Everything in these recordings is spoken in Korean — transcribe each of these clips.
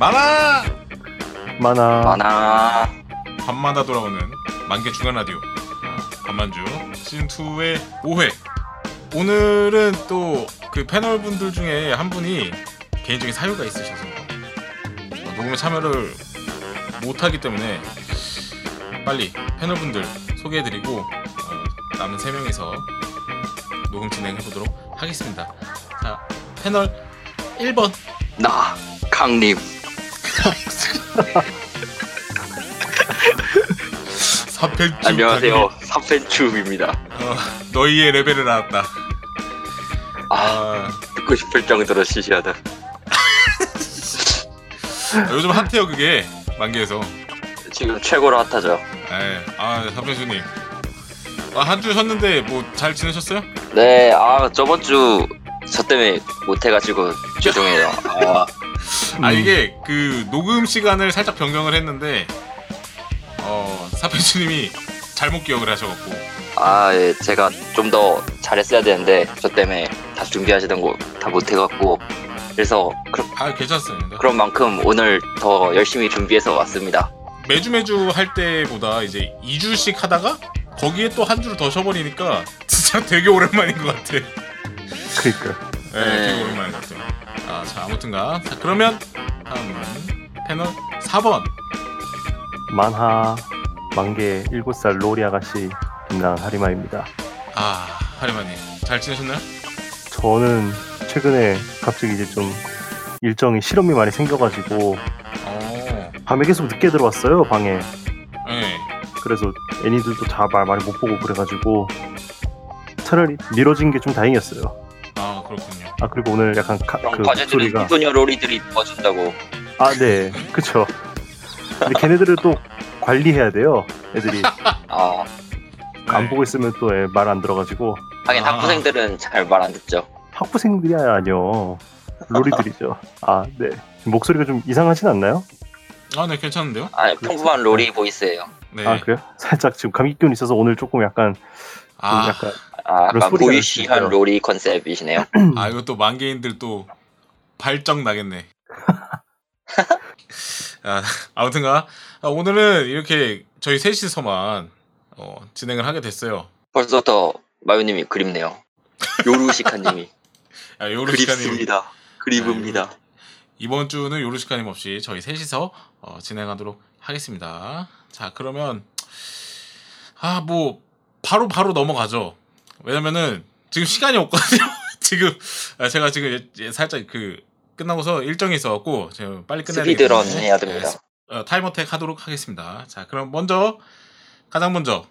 만화! 만화! 만화! 밤마다 돌아오는 만개 주간 라디오 밤만주 시즌2의 5회. 오늘은 또 그 패널분들 중에 한 분이 개인적인 사유가 있으셔서 녹음에 참여를 못하기 때문에 빨리 패널분들 소개해드리고 남은 3명이서 녹음 진행해보도록 하겠습니다. 자, 패널 1번 나 강림. 4펜츄. 안녕하세요, 4펜츄입니다. 너희의 레벨을 나왔다. 듣고 싶을 정도로 시시하다. 요즘 핫해요 그게. 만개에서 지금 최고로 핫하죠. 네. 아, 4펜츄님, 한 주 쉬었는데 뭐 잘 지내셨어요? 네, 저번 주 저 때문에 못해가지고 죄송해요. 이게 그 녹음 시간을 살짝 변경을 했는데 사페주님이 잘못 기억을 하셔갖고 예, 제가 좀 더 잘했어야 되는데 저 때문에 다 준비하시던 거 다 못해갖고 그래서 괜찮았어요. 그런 만큼 오늘 더 열심히 준비해서 왔습니다. 매주 할 때보다 이제 2주씩 하다가 거기에 또 한 주를 더 쉬어버리니까 진짜 되게 오랜만인 것 같아. 그러니까. 네, 되게 오랜만인 것 같아요. 자, 아무튼가. 자, 그러면 다음은 패널 4번 만화 만개 7살 로리 아가씨 김랑 하리마입니다. 하리마님 잘 지내셨나요? 저는 최근에 갑자기 이제 좀 일정이 실험이 많이 생겨가지고 밤에 계속 늦게 들어왔어요, 방에. 네. 그래서 애니들도 다 많이 못 보고 그래가지고 차라리 미뤄진 게 좀 다행이었어요. 그렇군요. 그리고 오늘 약간 그 목소리가 소녀 로리들이 도와준다고. 네, 그쵸. 근데 걔네들을 또 관리해야 돼요, 애들이. 안 보고 있으면 또 말 안 들어가지고. 하긴 학부생들은 잘 말 안 듣죠. 학부생들이 아니요, 로리들이죠. 네. 목소리가 좀 이상하진 않나요? 네, 괜찮은데요? 평범한 로리 보이스예요. 네. 그래요? 살짝 지금 감기 기운 있어서 오늘 조금 약간 약간 보이시한 로리 컨셉이시네요. 이거 또 만개인들 또 발정 나겠네. 아무튼가 오늘은 이렇게 저희 셋이서만 진행을 하게 됐어요. 벌써부터 마요님이 그립네요. 요루시카님이 그립습니다. 그립습니다. 이번 주는 요루시카님 없이 저희 셋이서 진행하도록 하겠습니다. 자, 그러면 바로 넘어가죠. 왜냐면은 지금 시간이 없거든요. 지금 제가 지금 살짝 끝나고서 일정이 있어갖고 제가 빨리 끝내야 되겠네요. 스피드런 해야 됩니다. 타임어택 하도록 하겠습니다. 자, 그럼 가장 먼저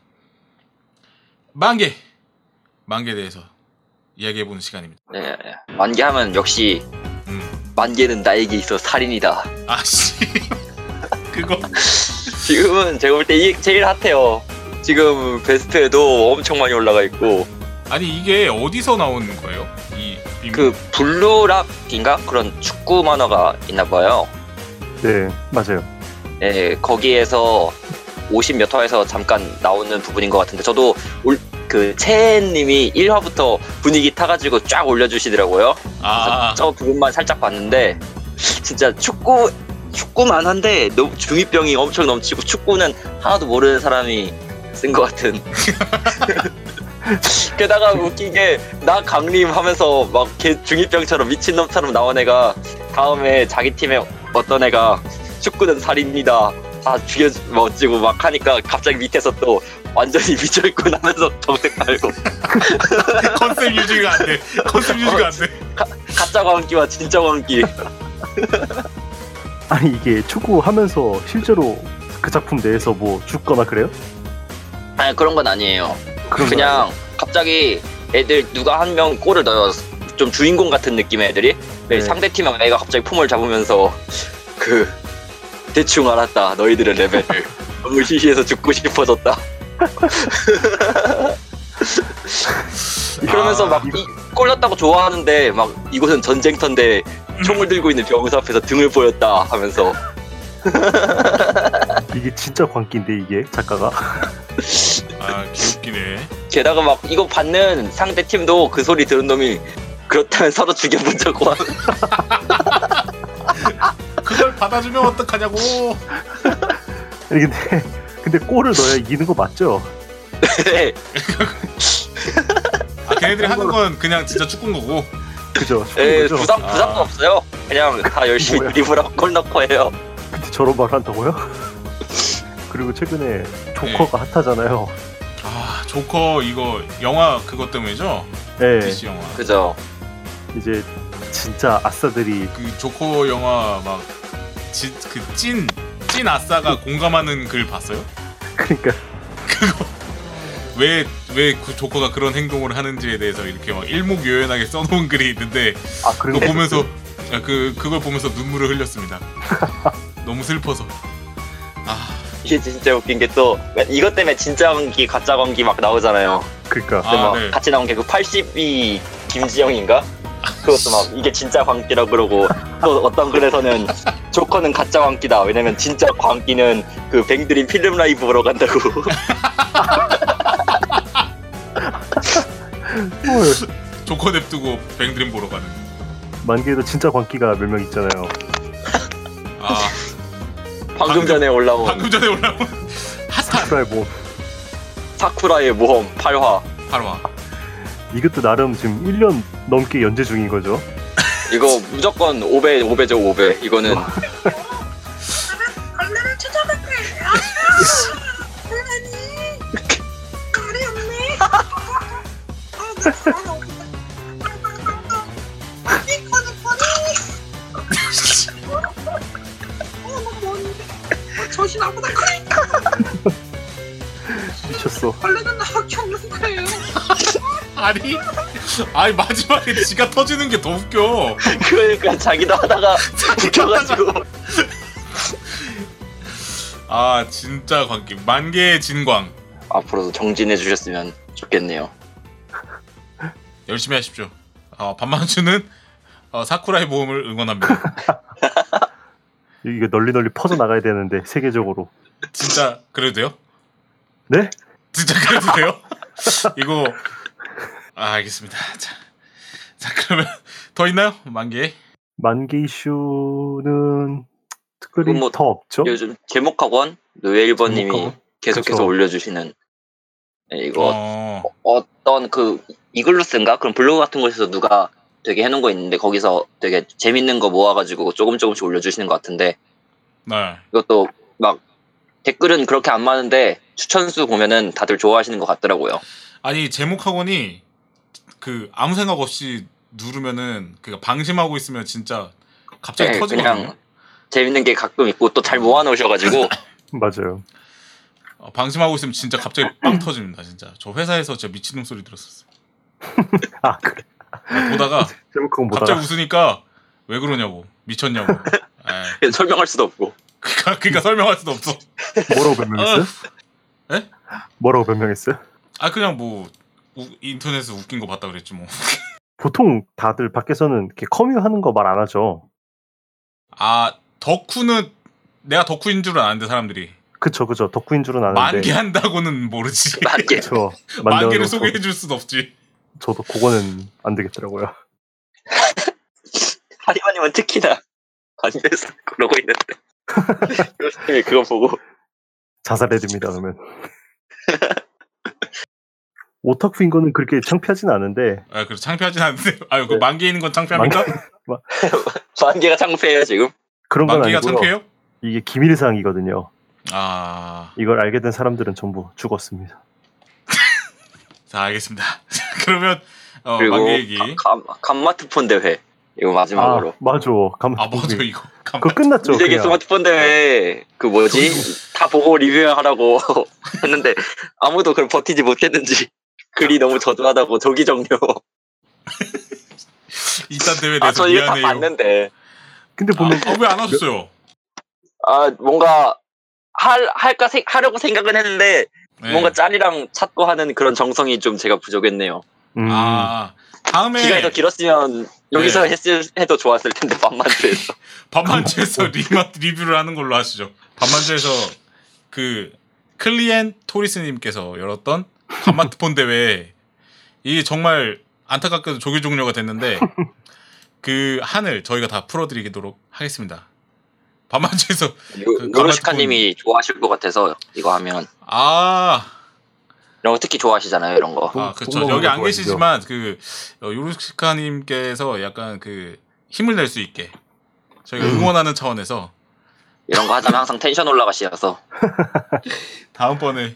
만개에 대해서 이야기해보는 시간입니다. 네, 만개하면 역시 만개는 나에게 있어 살인이다. 그거 지금은 제가 볼 때 이게 제일 핫해요. 지금 베스트에도 엄청 많이 올라가 있고. 이게 어디서 나오는 거예요? 그 블루락인가? 그런 축구 만화가 있나봐요. 네, 맞아요. 네, 거기에서 50몇 화에서 잠깐 나오는 부분인 것 같은데 저도 그 채님이 1화부터 분위기 타가지고 쫙 올려주시더라고요. 저 부분만 살짝 봤는데 진짜 축구만 한데 중2병이 엄청 넘치고 축구는 하나도 모르는 사람이 쓴 것 같은. 게다가 웃기게 나 강림 하면서 막 걔 중2병처럼 미친놈처럼 나온 애가 다음에 자기 팀에 어떤 애가 축구는 살입니다 다 죽여먹지고 막 하니까 갑자기 밑에서 또 완전히 미쳐있고 나면서 정색 깔고. 컨셉 유지가 안돼. 가짜 광기와 진짜 광기. 이게 축구하면서 실제로 그 작품 내에서 뭐 죽거나 그래요? 그런 건 아니에요. 그냥 갑자기 애들 누가 한 명 골을 넣어요. 좀 주인공 같은 느낌의 애들이. 네. 상대팀의 애가 갑자기 폼을 잡으면서 대충 알았다. 너희들의 레벨을. 너무 시시해서 죽고 싶어졌다. 그러면서 막 골 넣었다고 좋아하는데 막 이곳은 전쟁터인데 총을 들고 있는 병사 앞에서 등을 보였다 하면서. 이게 진짜 광기인데 이게 작가가. 귀엽기네. 게다가 막 이거 받는 상대 팀도 그 소리 들은 놈이 그렇다면 서로 죽여보자고 하는. 그걸 받아주면 어떡하냐고. 근데 골을 넣어야 이기는 거 맞죠? 네. 아, 걔네들이 하는 건 그냥 진짜 축구인 거고. 그죠. 예, 부담도 없어요. 그냥 다 열심히 드리블하고 골 넣고 해요. 근데 저런 말을 한다고요? 그리고 최근에 조커가 네. 핫하잖아요. 아, 조커 이거 영화 그것 때문이죠? 네. DC 영화. 그죠. 이제 진짜 아싸들이 그 조커 영화 막 그 찐 아싸가 공감하는 글 봤어요? 그러니까 그거 왜 그 조커가 그런 행동을 하는지에 대해서 이렇게 막 일목요연하게 써놓은 글이 있는데 아, 그걸 보면서 그걸 보면서 눈물을 흘렸습니다. 너무 슬퍼서. 아, 이게 진짜 웃긴 게 또 이것 때문에 진짜 관계 가짜 관계 막 나오잖아요. 그러니까 아, 네. 같이 나온 게 그 82 김지영인가? 그것도 막 이게 진짜 광기라 그러고 또 어떤 글에서는 조커는 가짜 광기다. 왜냐면 진짜 광기는 그 뱅드린 필름 라이브 보러 간다고. 조커 냅두고 뱅드린 보러 가는. 만개에도 진짜 광기가 몇 명 있잖아요. 아, 방금 전에 올라온 핫한 사쿠라의 모험 8화. 이것도 나름 지금 1년 넘게 연재 중인 거죠. 이거 무조건 5배죠. 이거는 얼마나 찾아봤대. 말이 없네. 정신 아무나 그래. 미쳤어. 원래는 학교 없는 거예요. 아니 마지막에 지가 터지는 게 더 웃겨. 그러니까 자기도 하다가 웃겨가지고. 아 진짜 광기 만개의 진광. 앞으로도 정진해 주셨으면 좋겠네요. 열심히 하십시오. 밤만주는 사쿠라의 모험을 응원합니다. 이게 널리 퍼져 나가야 되는데 세계적으로. 진짜 그래도 돼요? 네? 진짜 그래도 돼요? 이거. 아, 알겠습니다. 자, 그러면 더 있나요? 만개 이슈는 특별히 뭐, 더 없죠? 요즘 제목학원 노예일번님이 계속해서 올려주시는 이거 어떤 그 이글루스인가? 그런 블로그 같은 곳에서 누가 되게 해놓은 거 있는데 거기서 되게 재밌는 거 모아가지고 조금씩 올려주시는 것 같은데 네. 이것도 막 댓글은 그렇게 안 많은데 추천수 보면은 다들 좋아하시는 것 같더라고요. 아니 제목학원이 그 아무 생각 없이 누르면은 그 방심하고 있으면 진짜 갑자기 네, 터지거든요. 그냥 재밌는 게 가끔 있고 또 잘 모아놓으셔가지고 맞아요. 방심하고 있으면 진짜 갑자기 빵 터집니다. 진짜 저 회사에서 진짜 미친놈 소리 들었었어요. 아 그래. 보다가 갑자기 웃으니까 왜 그러냐고 미쳤냐고. 설명할 수도 없고. 그러니까 설명할 수도 없어. 뭐라고 변명했어요? 네? 뭐라고 변명했어요? 아 그냥 뭐 인터넷에서 웃긴 거 봤다 그랬지 뭐. 보통 다들 밖에서는 이렇게 커뮤하는 거 말 안 하죠. 아 덕후는 내가 덕후인 줄은 아는데 사람들이. 그쵸 덕후인 줄은 아는데. 만개한다고는 모르지. 만개. 그쵸. 만개를 소개해줄 순 없지. 저도 그거는 안 되겠더라고요. 하리마님은 특히나 관심에서 그러고 있는데. 교수님이 그거 보고 자살해줍니다 그러면. 오타쿠인 거는 그렇게 창피하진 않은데. 아, 그래 창피하진 않은데. 아유, 그 네. 만개 있는 건 창피합니까? 만개가 창피해요 지금. 그런 건 아니고요. 만개가 창피해요? 이게 기밀 사항이거든요. 아, 이걸 알게 된 사람들은 전부 죽었습니다. 자, 알겠습니다. 그러면 그리고 만개 얘기. 감마트폰 대회. 이거 마지막으로. 아, 맞아. 맞아 이거. 그거 끝났죠. 이제 스마트폰 대회 그 뭐지? 다 보고 리뷰하라고 했는데 아무도 그걸 버티지 못했는지. 글이 너무 저조하다고 조기 종료. 이딴 대회 내서 미안해요. 저 이거 다 봤는데. 근데 보면 왜 안 왔어요? 아 뭔가 하려고 생각은 했는데 네. 뭔가 짤이랑 찾고 하는 그런 정성이 좀 제가 부족했네요. 아 다음에 기간이 더 길었으면 여기서 네. 해도 좋았을 텐데 밤만주에서. 밤만주에서 리뷰를 하는 걸로 하시죠. 밤만주에서 그 클리엔 토리스님께서 열었던. 밤마트폰 대회 이게 정말 안타깝게도 조기 종료가 됐는데 그 한을 저희가 다 풀어드리도록 하겠습니다. 밤만주에서 노르시카님이 좋아하실 것 같아서 이거 하면 이런 거 특히 좋아하시잖아요 이런 거. 아 그렇죠. 여기 안 계시지만 그 요르시카님께서 약간 그 힘을 낼 수 있게 저희가 응원하는 차원에서 이런 거 하자면 항상 텐션 올라가시라서 다음번에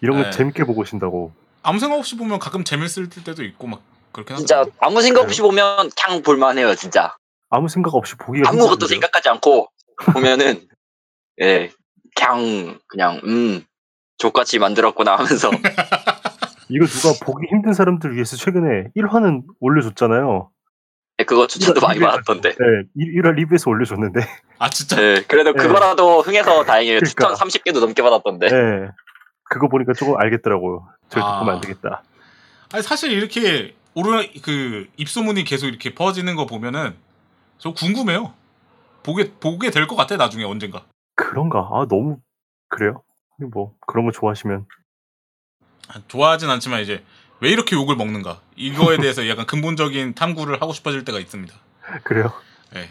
이런 거 재밌게 보고 오신다고. 아무 생각 없이 보면 가끔 재밌을 때도 있고 막 그렇게 진짜 하잖아요. 아무 생각 없이 보면 그냥 볼만해요 진짜. 아무 생각 없이 보기가 아무것도 생각하지 않고 보면은 예 그냥 족같이 만들었구나 하면서 이거 누가 보기 힘든 사람들 위해서 최근에 1화는 올려줬잖아요. 네, 그거 추천도 많이 받았던데. 네, 1화 리뷰에서 올려줬는데. 아 진짜? 네, 그래도 네. 그거라도 흥해서 다행이에요. 그러니까. 추천 30개도 넘게 받았던데. 네, 그거 보니까 조금 알겠더라고요. 절대 보면 안 되겠다. 아니 사실 이렇게 그 입소문이 계속 이렇게 퍼지는 거 보면은 저 궁금해요. 보게 될 것 같아 나중에 언젠가. 그런가? 아 너무 그래요? 뭐 그런 거 좋아하시면 좋아하진 않지만 이제 왜 이렇게 욕을 먹는가 이거에 대해서 약간 근본적인 탐구를 하고 싶어질 때가 있습니다. 그래요? 네.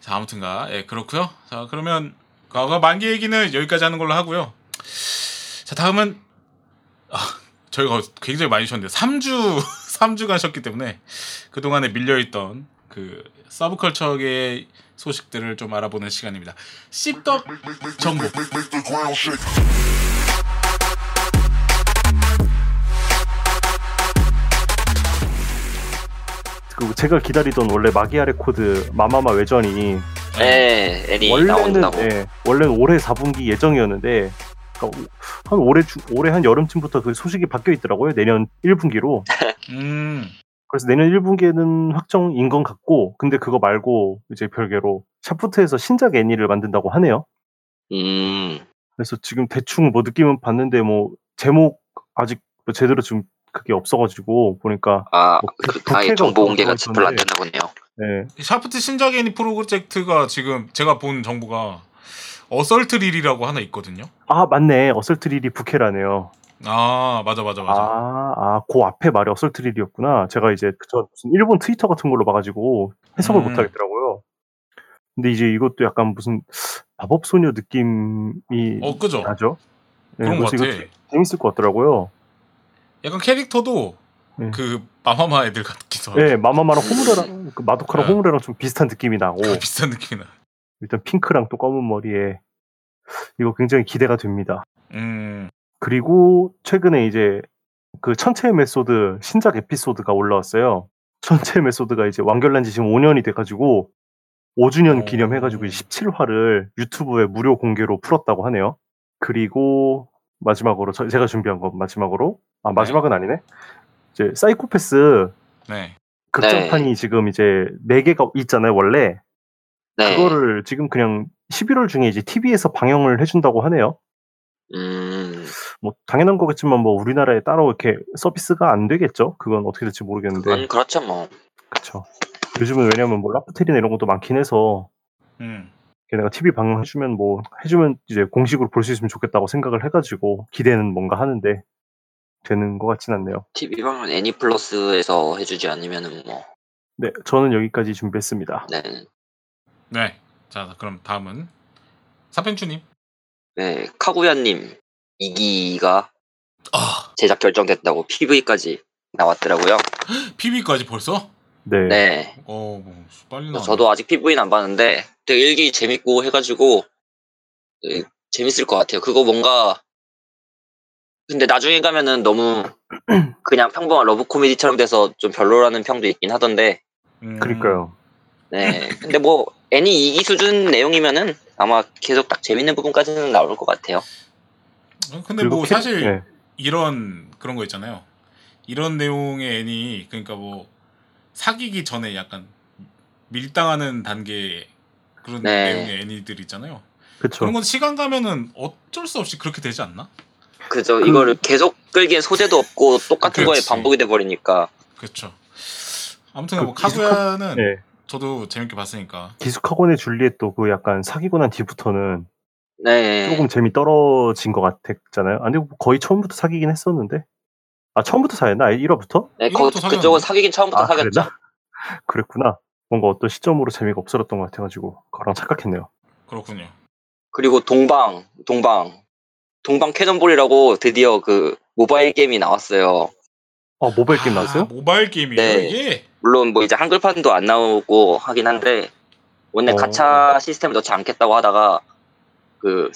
자 아무튼가 예, 그렇고요. 자 그러면 과거 만기 얘기는 여기까지 하는 걸로 하고요. 자 다음은 저희가 굉장히 많이 쉬었는데 3주간 쉬었기 때문에 그 동안에 밀려있던 그 서브컬처계의 소식들을 좀 알아보는 시간입니다. 씹덕 정보. 그 제가 기다리던 원래 마기아 레코드 마마마 외전이 애니 나온다고. 예, 원래는 올해 4분기 예정이었는데 그러니까 올해 한 여름쯤부터 그 소식이 바뀌어 있더라고요. 내년 1분기로. 그래서 내년 1분기에는 확정인 건 같고, 근데 그거 말고 이제 별개로 샤프트에서 신작 애니를 만든다고 하네요. 그래서 지금 대충 뭐 느낌은 봤는데 뭐 제목 아직 뭐 제대로 지금 그게 없어가지고 보니까 아예 정보 공개가 별로 안 됐나 보네요. 네. 샤프트 신작 애니 프로젝트가 지금 제가 본 정보가 어설트 릴이라고 하나 있거든요. 아 맞네, 어설트 릴이 부캐라네요. 아 맞아. 그 앞에 말이 어설트 릴이었구나. 제가 이제 저 무슨 일본 트위터 같은 걸로 봐가지고 해석을 못 하겠더라고요. 근데 이제 이것도 약간 무슨 마법 소녀 느낌이 그죠? 나죠. 네, 그런 것 같아. 재밌을 것 같더라고요. 약간 캐릭터도 그 마마마 애들 같기도 하고. 네, 마마마랑 호무라랑 그 마도카랑 호무라랑 좀 비슷한 느낌이 나고. 비슷한 느낌이 나. 일단 핑크랑 또 검은 머리에 이거 굉장히 기대가 됩니다. 그리고 최근에 이제 그 천체의 메소드 신작 에피소드가 올라왔어요. 천체의 메소드가 이제 완결난 지 지금 5년이 돼가지고 5주년 기념해가지고 17화를 유튜브에 무료 공개로 풀었다고 하네요. 그리고 마지막으로 제가 준비한 건 마지막으로 마지막은 아니네. 이제 사이코패스 극장판이 지금 이제 4개가 있잖아요 원래. 그거를 지금 그냥 11월 중에 이제 TV에서 방영을 해준다고 하네요. 뭐 당연한 거겠지만 뭐 우리나라에 따로 이렇게 서비스가 안 되겠죠. 그건 어떻게 될지 모르겠는데. 그렇죠 뭐. 그렇죠. 요즘은 왜냐면 뭐 라프텔이나 이런 것도 많긴 해서. 걔네가 TV 방영해주면 뭐 해주면 이제 공식으로 볼 수 있으면 좋겠다고 생각을 해가지고 기대는 뭔가 하는데 되는 것 같진 않네요. TV 방은 애니플러스에서 해주지 않으면은 뭐. 네, 저는 여기까지 준비했습니다. 네. 네, 자 그럼 다음은 사펜추님. 네, 카구야님 2기가 제작 결정됐다고 PV까지 나왔더라고요. PV까지 벌써? 네. 뭐 빨리 나. 저도 아직 PV는 안 봤는데, 되게 1기 재밌고 해가지고 네, 재밌을 것 같아요. 그거 뭔가 근데 나중에 가면은 너무 그냥 평범한 러브 코미디처럼 돼서 좀 별로라는 평도 있긴 하던데. 그러니까요. 네, 근데 뭐 애니 2기 수준 내용이면은 아마 계속 딱 재밌는 부분까지는 나올 것 같아요. 근데 뭐 사실 이런 그런 거 있잖아요. 이런 내용의 애니 그러니까 뭐 사귀기 전에 약간 밀당하는 단계 그런 내용의 애니들 있잖아요. 그쵸. 그런 건 시간 가면은 어쩔 수 없이 그렇게 되지 않나? 그죠. 이거를 계속 끌기엔 소재도 없고 똑같은 거에 반복이 돼 버리니까. 그렇죠. 아무튼 뭐 카구야는. 저도 재밌게 봤으니까. 기숙학원의 줄리엣도 그 약간 사귀고 난 뒤부터는 조금 재미 떨어진 것 같았잖아요. 아니 거의 처음부터 사귀긴 했었는데. 아 처음부터 사귀었나? 1화부터? 네, 그쪽은 사귀긴 처음부터 사귀었죠. 그랬구나. 뭔가 어떤 시점으로 재미가 없어졌던 것 같아가지고 그거랑 착각했네요. 그렇군요. 그리고 동방 캐논볼이라고 드디어 그 모바일 게임이 나왔어요. 아, 모바일 게임 나왔어요? 모바일 게임이에요? 네. 이게? 물론 뭐 이제 한글판도 안 나오고 하긴 한데 원래 가챠 시스템을 넣지 않겠다고 하다가 그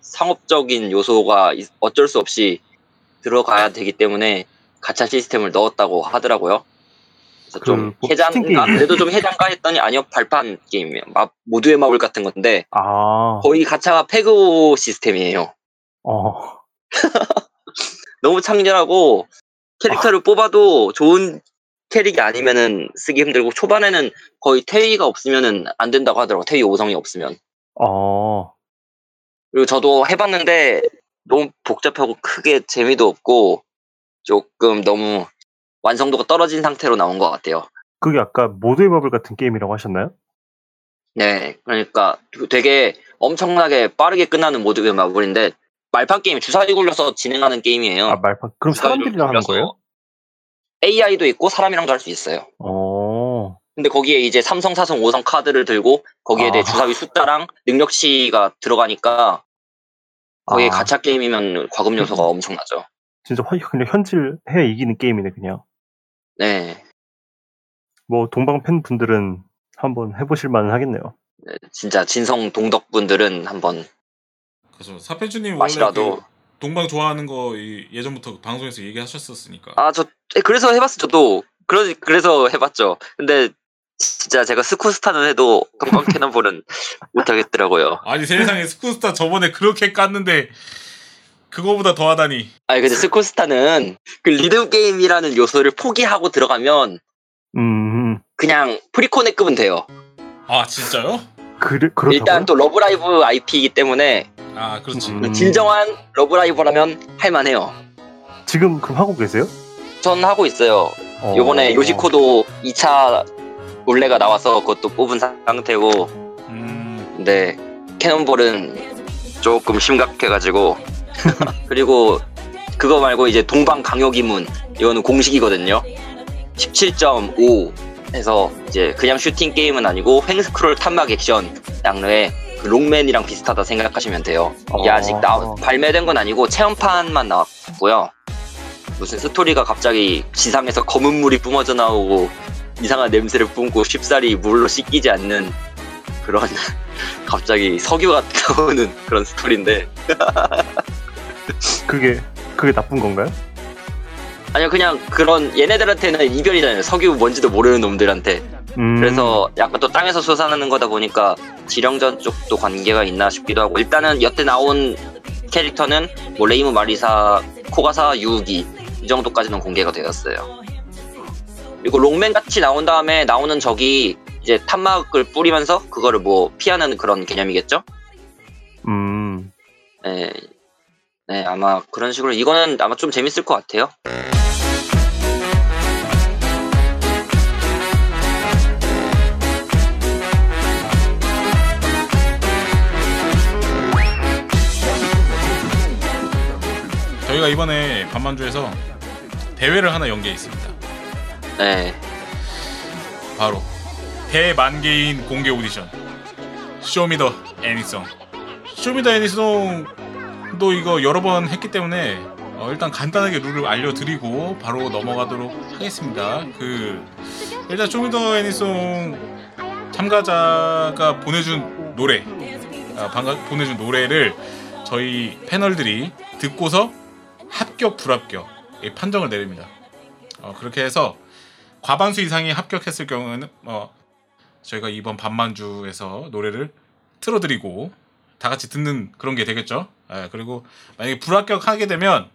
상업적인 요소가 어쩔 수 없이 들어가야 되기 때문에 가챠 시스템을 넣었다고 하더라고요. 그래서 좀 해장가? 그래도 좀 해장가 했더니 아니요, 발판 게임이에요. 모두의 마블 같은 건데 아. 거의 가챠가 페그 시스템이에요. 너무 창렬하고 캐릭터를 뽑아도 좋은 캐릭이 아니면은 쓰기 힘들고 초반에는 거의 태위가 없으면은 안 된다고 하더라고. 태위 5성이 없으면. 그리고 저도 해봤는데 너무 복잡하고 크게 재미도 없고 조금 너무 완성도가 떨어진 상태로 나온 것 같아요. 그게 아까 모두의 마블 같은 게임이라고 하셨나요? 네, 그러니까 되게 엄청나게 빠르게 끝나는 모두의 마블인데 말판 게임, 주사위 굴려서 진행하는 게임이에요. 아, 말판. 그럼 사람들이랑 하는 거예요? AI도 있고 사람이랑도 할 수 있어요. 근데 거기에 이제 3성, 4성, 5성 카드를 들고 거기에 대해 주사위 숫자랑 능력치가 들어가니까 거기에 가챠 게임이면 과금 요소가 엄청나죠. 진짜 그냥 현질해 이기는 게임이네, 그냥. 네. 뭐 동방 팬분들은 한번 해보실 만은 하겠네요. 네, 진짜 진성 동덕분들은 한번. 그렇죠. 사페주님 원래 동방 좋아하는 거 예전부터 방송에서 얘기하셨었으니까. 아, 저 그래서 해봤어요. 저도 그래서 해봤죠. 근데 진짜 제가 스쿠스타는 해도 동방 캐논볼은 못하겠더라고요. 아니 세상에 스쿠스타 저번에 그렇게 깠는데 그거보다 더하다니. 아니 근데 스쿠스타는 그 리듬 게임이라는 요소를 포기하고 들어가면 그냥 프리코네급은 돼요. 아 진짜요? 그렇다고요? 일단 또 러브라이브 IP이기 때문에. 아, 그렇지. 진정한 러브라이브라면 할만해요. 지금 그럼 하고 계세요? 전 하고 있어요. 요번에 요시코도 2차 올레가 나와서 그것도 뽑은 상태고. 근데 캐논볼은 조금 심각해가지고. 그리고 그거 말고 이제 동방 강요기문 이거는 공식이거든요. 17.5 해서 이제 그냥 슈팅 게임은 아니고 횡스크롤 탄막 액션 장르에 롱맨이랑 비슷하다 생각하시면 돼요. 이게 아직 발매된 건 아니고 체험판만 나왔고요. 무슨 스토리가 갑자기 지상에서 검은 물이 뿜어져 나오고 이상한 냄새를 뿜고 쉽사리 물로 씻기지 않는 그런 갑자기 석유가 나오는 그런 스토리인데 그게 나쁜 건가요? 아니요, 그냥 그런 얘네들한테는 이별이잖아요. 석유 뭔지도 모르는 놈들한테. 그래서 약간 또 땅에서 솟아나는 거다 보니까 지령전 쪽도 관계가 있나 싶기도 하고. 일단은 여태 나온 캐릭터는 뭐 레이무 마리사, 코가사, 유우기 이 정도까지는 공개가 되었어요. 그리고 롱맨 같이 나온 다음에 나오는 적이 이제 탄막을 뿌리면서 그거를 뭐 피하는 그런 개념이겠죠? 네, 아마 그런 식으로 이거는 아마 좀 재밌을 것 같아요. 저희가 이번에 밤만주에서 대회를 하나 연계했습니다. 네. 바로 대만게인 공개 오디션 쇼미더애니송. 쇼미더애니송도 이거 여러 번 했기 때문에 일단 간단하게 룰을 알려드리고 바로 넘어가도록 하겠습니다. 일단 쇼미더애니송 참가자가 보내준 노래를 저희 패널들이 듣고서 합격, 불합격 판정을 내립니다. 그렇게 해서 과반수 이상이 합격했을 경우에는 저희가 이번 밤만주에서 노래를 틀어드리고 다 같이 듣는 그런 게 되겠죠. 예, 그리고 만약에 불합격하게 되면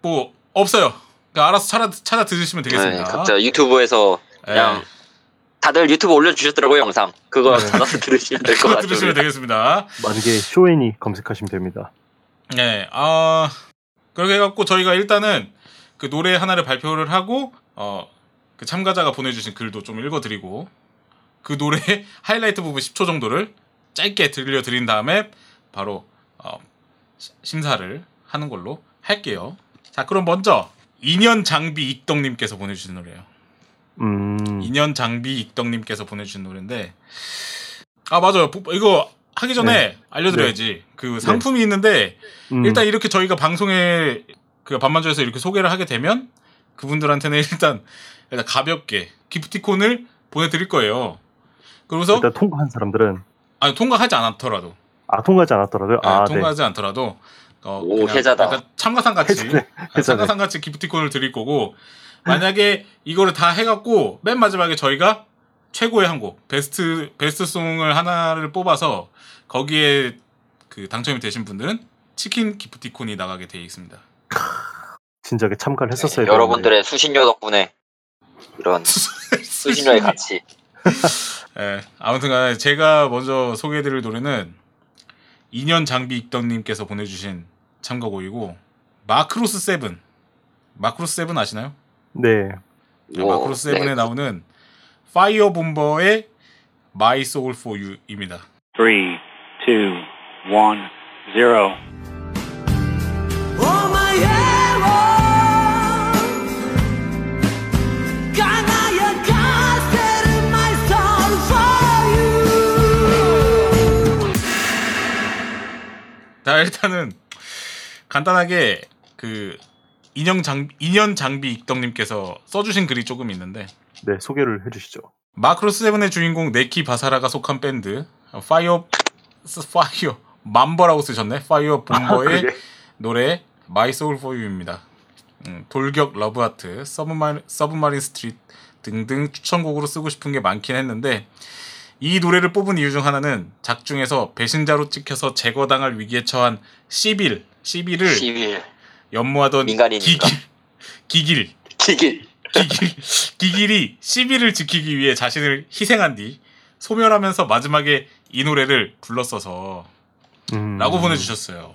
뭐 없어요. 그러니까 알아서 찾아 들으시면 되겠습니다. 네, 각자 유튜브에서 그냥 다들 유튜브 올려주셨더라고요, 영상. 그거 찾아서 들으시면 될 것 같아요. 들으시면 되겠습니다. 만약에 쇼애니 검색하시면 됩니다. 네, 그렇게 해갖고 저희가 일단은 그 노래 하나를 발표를 하고 그 참가자가 보내주신 글도 좀 읽어드리고 그 노래의 하이라이트 부분 10초 정도를 짧게 들려드린 다음에 바로 심사를 하는 걸로 할게요. 자, 그럼 먼저 인연장비 익덕님께서 보내주신 노래예요. 인연장비 익덕님께서 보내주신 노래인데, 아 맞아요, 이거 하기 전에 네. 알려드려야지. 네. 그 상품이 네. 있는데 일단 이렇게 저희가 방송에 그 밤만주에서 이렇게 소개를 하게 되면 그분들한테는 일단 가볍게 기프티콘을 보내드릴 거예요. 그러고서 일단 통과한 사람들은 아니 통과하지 않았더라도 통과하지 않았더라도요? 네, 아 통과하지 네. 않더라도 오 혜자다. 약간 참가상 같이 해자네. 해자네. 참가상 같이 기프티콘을 드릴 거고 만약에 이거를 다 해갖고 맨 마지막에 저희가 최고의 한 곡 베스트 송을 하나를 뽑아서 거기에 그 당첨이 되신 분들은 치킨 기프티콘이 나가게 돼 있습니다. 진작에 참가를 했었어야 네, 여러분들의 수신료 덕분에 이런 수신료의 가치. 네, 아무튼간에 제가 먼저 소개해드릴 노래는 2년 장비 익덕님께서 보내주신 참가곡이고 마크로스 세븐. 마크로스 세븐 아시나요? 네. 마크로스 세븐에 네. 나오는 파이어 봄버의 My Soul for You입니다. 3, 2, 1, 0 Oh my head! 자, 일단은 간단하게 그 인형 장비 익덕님께서 써주신 글이 조금 있는데 네 소개를 해주시죠. 마크로스 세븐의 주인공 네키 바사라가 속한 밴드 파이어 맘버라고 쓰셨네. 파이어 봄버의 노래 My Soul for You입니다. 돌격 러브하트 서브마린 스트릿 등등 추천곡으로 쓰고 싶은 게 많긴 했는데 이 노래를 뽑은 이유 중 하나는 작중에서 배신자로 찍혀서 제거당할 위기에 처한 시빌을 연모하던 기길이 시빌을 지키기 위해 자신을 희생한 뒤 소멸하면서 마지막에 이 노래를 불렀어서 라고 보내주셨어요.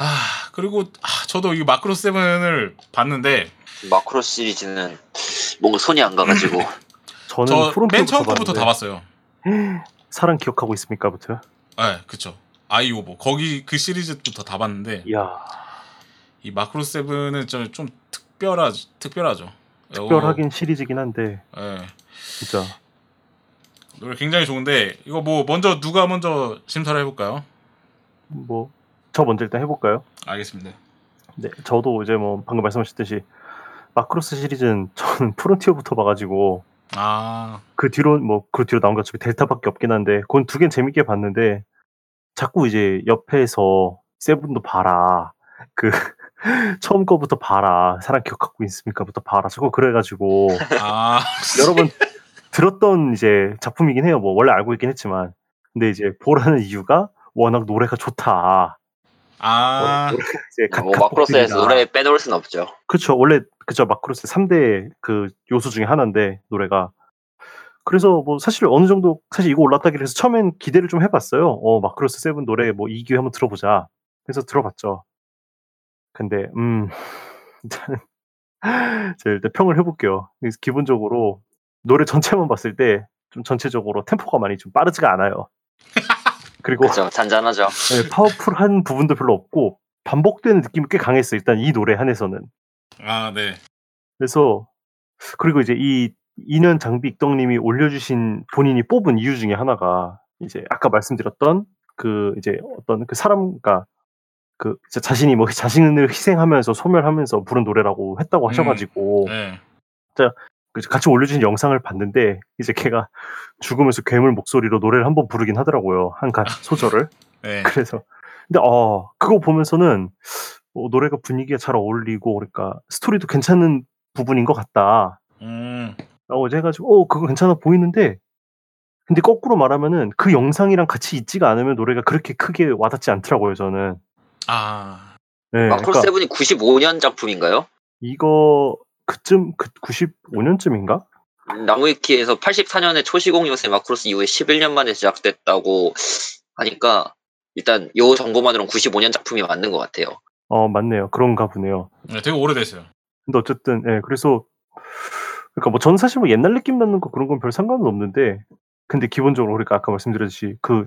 아 그리고 저도 이 마크로스 세븐을 봤는데 마크로 시리즈는 뭔가 손이 안 가가지고 저는 맨 처음부터 다 봤어요. 사랑 기억하고 있습니까?부터. 네, 그렇죠. 아이오보 거기 그 시리즈부터 다 봤는데. 이야. 이 마크로 세븐은 좀 특별하죠. 특별하긴 시리즈긴 한데. 네. 진짜. 노래 굉장히 좋은데 이거 누가 먼저 심사를 해볼까요? 저 먼저 일단 해볼까요? 알겠습니다. 네, 저도 이제 방금 말씀하셨듯이 마크로스 시리즈는 저는 프론티어부터 봐가지고. 아. 그 뒤로 나온 것 중에 델타밖에 없긴 한데, 그건 두 개는 재밌게 봤는데, 자꾸 이제 옆에서 세븐도 봐라. 처음 거부터 봐라. 사랑 기억하고 있습니까?부터 봐라. 자꾸 그래가지고. 아. 여러 번 들었던 이제 작품이긴 해요. 원래 알고 있긴 했지만. 근데 이제 보라는 이유가 워낙 노래가 좋다. 아. 이제 마크로스에서 노래 빼놓을 순 없죠. 그쵸. 원래, 그쵸. 마크로스 3대 그 요소 중에 하나인데, 노래가. 그래서 사실 어느 정도, 사실 이거 올랐다기로 해서 처음엔 기대를 좀 해봤어요. 마크로스 7 노래 이 기회 한번 들어보자. 그래서 들어봤죠. 근데, 제가 일단 평을 해볼게요. 그래서 기본적으로 노래 전체만 봤을 때, 좀 전체적으로 템포가 많이 좀 빠르지가 않아요. 그리고 그쵸, 잔잔하죠. 네, 파워풀한 부분도 별로 없고 반복되는 느낌이 꽤 강했어요. 일단 이 노래 한에서는. 아, 네. 그래서 그리고 이제 이 2년 장비 익덕님이 올려주신 본인이 뽑은 이유 중에 하나가 이제 아까 말씀드렸던 그 이제 어떤 그 사람과 그 자신이 자신을 희생하면서 소멸하면서 부른 노래라고 했다고 하셔가지고. 네. 자. 같이 올려주신 영상을 봤는데 이제 걔가 죽으면서 괴물 목소리로 노래를 한번 부르긴 하더라고요. 한 소절을. 네. 그래서 근데 그거 보면서는 노래가 분위기에 잘 어울리고 그러니까 스토리도 괜찮은 부분인 것 같다. 라고 이제 해가지고 그거 괜찮아 보이는데 근데 거꾸로 말하면은 그 영상이랑 같이 있지가 않으면 노래가 그렇게 크게 와닿지 않더라고요. 저는. 아. 네. 마크로스 세븐이 95년 작품인가요? 이거. 그쯤 95년쯤인가? 나무위키에서 84년에 초시공 요새 마크로스 이후에 11년 만에 제작됐다고 하니까 일단 요 정보만으로는 95년 작품이 맞는 것 같아요. 맞네요. 그런가 보네요. 네, 되게 오래됐어요. 근데 어쨌든 예, 그래서 그러니까 저는 사실 옛날 느낌 나는 거 그런 건 별 상관은 없는데 근데 기본적으로 그러니까 아까 말씀드렸듯이 그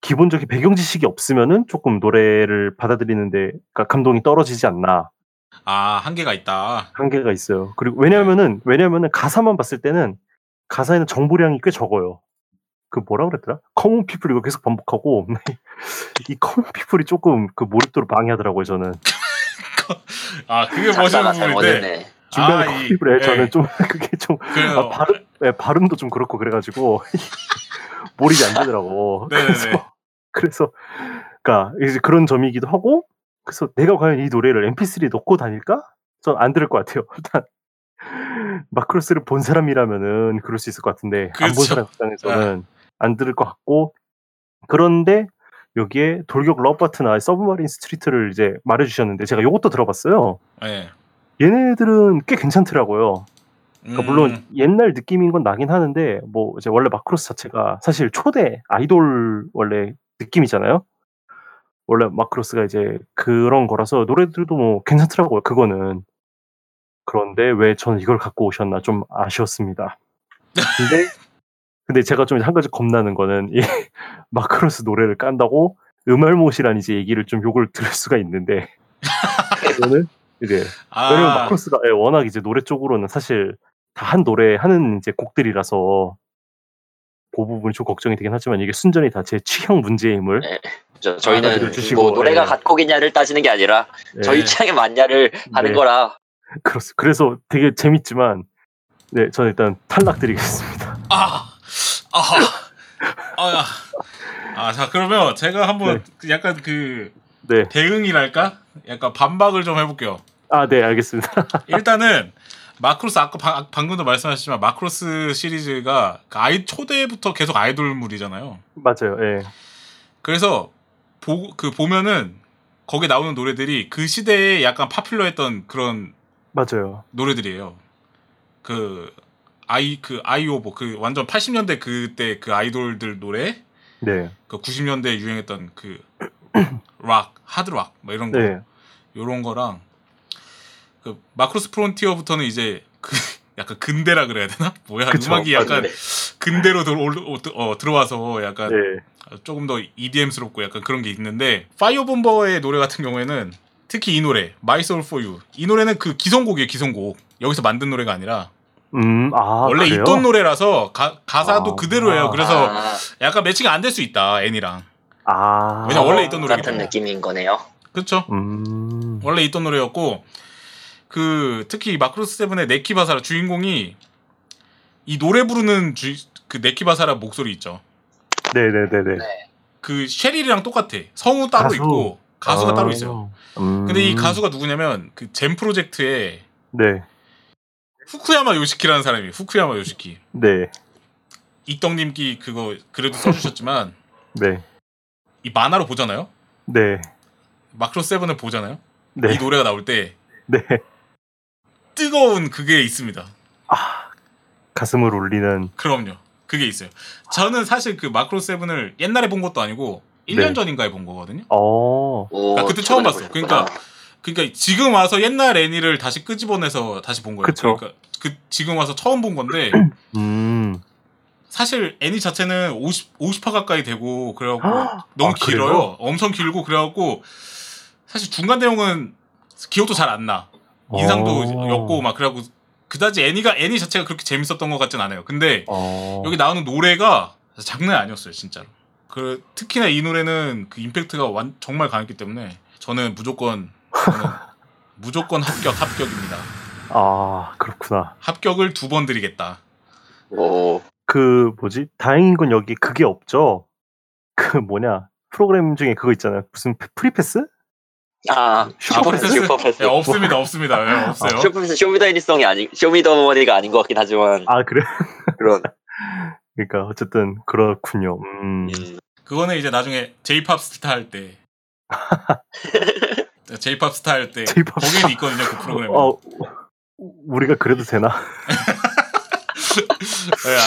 기본적인 배경 지식이 없으면은 조금 노래를 받아들이는데 그러니까 감동이 떨어지지 않나. 아, 한계가 있다. 한계가 있어요. 그리고 왜냐면은 가사만 봤을 때는 가사에는 정보량이 꽤 적어요. 그 뭐라 그랬더라? 커먼 피플 이거 계속 반복하고 이 커먼 피플이 조금 그 몰입도를 방해하더라고요 저는. 아 그게 멋있는 부분인데 중간에 커먼 피플에 저는 좀 그게 좀 발음 발음도 좀 그렇고 그래가지고 몰입이 안 되더라고. 그래서 그러니까 이제 그런 점이기도 하고 그래서 내가 과연 이 노래를 MP3에 넣고 다닐까? 전 안 들을 것 같아요. 일단 마크로스를 본 사람이라면은 그럴 수 있을 것 같은데 안 본 사람 입장에서는 안 들을 것 같고 그런데 여기에 돌격 러브바트나 서브마린 스트리트를 이제 말해주셨는데 제가 이것도 들어봤어요. 네. 얘네들은 꽤 괜찮더라고요. 그러니까 물론 옛날 느낌인 건 나긴 하는데 뭐 이제 원래 마크로스 자체가 사실 초대 아이돌 원래 느낌이잖아요. 원래 마크로스가 이제 그런 거라서 노래들도 뭐 괜찮더라고요. 그거는. 그런데 왜 전 이걸 갖고 오셨나 좀 아쉬웠습니다. 근데 제가 좀 한 가지 겁나는 거는 이 마크로스 노래를 깐다고 음알못이란 이제 얘기를 좀 욕을 들을 수가 있는데 저는 이제 왜냐면 마크로스가 워낙 이제 노래 쪽으로는 사실 다 한 노래 하는 이제 곡들이라서 그 부분이 좀 걱정이 되긴 하지만 이게 순전히 다 제 취향 문제임을 저희는 뭐 노래가 갖고 있냐를 따지는 게 아니라 저희 취향에 맞냐를 하는 거라. 그래서 되게 재밌지만 네 저는 일단 탈락드리겠습니다. 자 그러면 제가 한번 약간 그 대응이랄까 약간 반박을 좀 해볼게요. 아 네 알겠습니다. 일단은 마크로스 아까 방금도 말씀하셨지만 마크로스 시리즈가 초대부터 계속 아이돌물이잖아요. 맞아요. 예. 그래서 보면은 거기에 나오는 노래들이 그 시대에 약간 파퓰러했던 그런 맞아요. 노래들이에요. 아이오보 그 완전 80년대 그때 그 아이돌들 노래. 네. 그 90년대에 유행했던 그 락, 하드락 뭐 이런 거. 네. 요런 거랑 그 마크로스 프론티어부터는 이제 그 약간 근대라 그래야 되나? 뭐야? 그쵸, 음악이 약간 근대로 들어와서 약간 조금 더 EDM스럽고 약간 그런 게 있는데 파이어범버의 노래 같은 경우에는 특히 이 노래 My Soul For You 이 노래는 그 기성곡이에요. 기성곡 여기서 만든 노래가 아니라 원래 그래요? 있던 노래라서 가사도 그대로예요. 그래서 약간 매치가 안 될 수 있다 애니랑. 왜냐 원래 있던 노래기 같은 느낌인 거네요. 그렇죠. 원래 있던 노래였고 그 특히 마크로스 세븐의 네키바사라 주인공이 이 노래 부르는 그 네키바사라 목소리 있죠. 네네네네. 그 쉐릴이랑 똑같아. 성우 따로 있고 가수가 따로 있어요. 근데 이 가수가 누구냐면 그 젠 프로젝트의 후쿠야마 요시키라는 사람이에요. 후쿠야마 요시키. 네. 이떡님께 그거 그래도 써주셨지만 이 만화로 보잖아요. 마크로스 세븐을 보잖아요. 이 노래가 나올 때 뜨거운 그게 있습니다. 가슴을 울리는. 그럼요. 그게 있어요. 저는 사실 그 마크로스 세븐을 옛날에 본 것도 아니고 1년 전인가에 본 거거든요. 그러니까 그때 처음 봤어. 그러니까 지금 와서 옛날 애니를 다시 끄집어내서 다시 본 거예요. 그쵸. 그러니까 지금 와서 처음 본 건데 사실 애니 자체는 50화 가까이 되고 그래갖고 너무 길어요. 그래요? 엄청 길고 그래갖고 사실 중간 내용은 기억도 잘 안 나. 인상도 였고 막 그래갖고 그다지 애니 자체가 그렇게 재밌었던 것 같진 않아요. 근데 여기 나오는 노래가 장난 아니었어요, 진짜로. 특히나 이 노래는 그 임팩트가 정말 강했기 때문에 저는 무조건 합격입니다. 아 그렇구나. 합격을 2번 드리겠다. 그 뭐지? 다행인 건 여기 그게 없죠. 그 뭐냐 프로그램 중에 그거 있잖아요. 무슨 프리패스? 슈퍼패스. 없습니다. 네, 없어요. 슈퍼패스 쇼미더애니송이 아니 쇼미더머니가 아닌 것 같긴 하지만. 그래. 그런. 그러니까 어쨌든 그렇군요. 그거는 이제 나중에 J-팝 스타 할 때. J-팝 스타 할 때 거기는 있거든요 그 프로그램. 우리가 그래도 되나?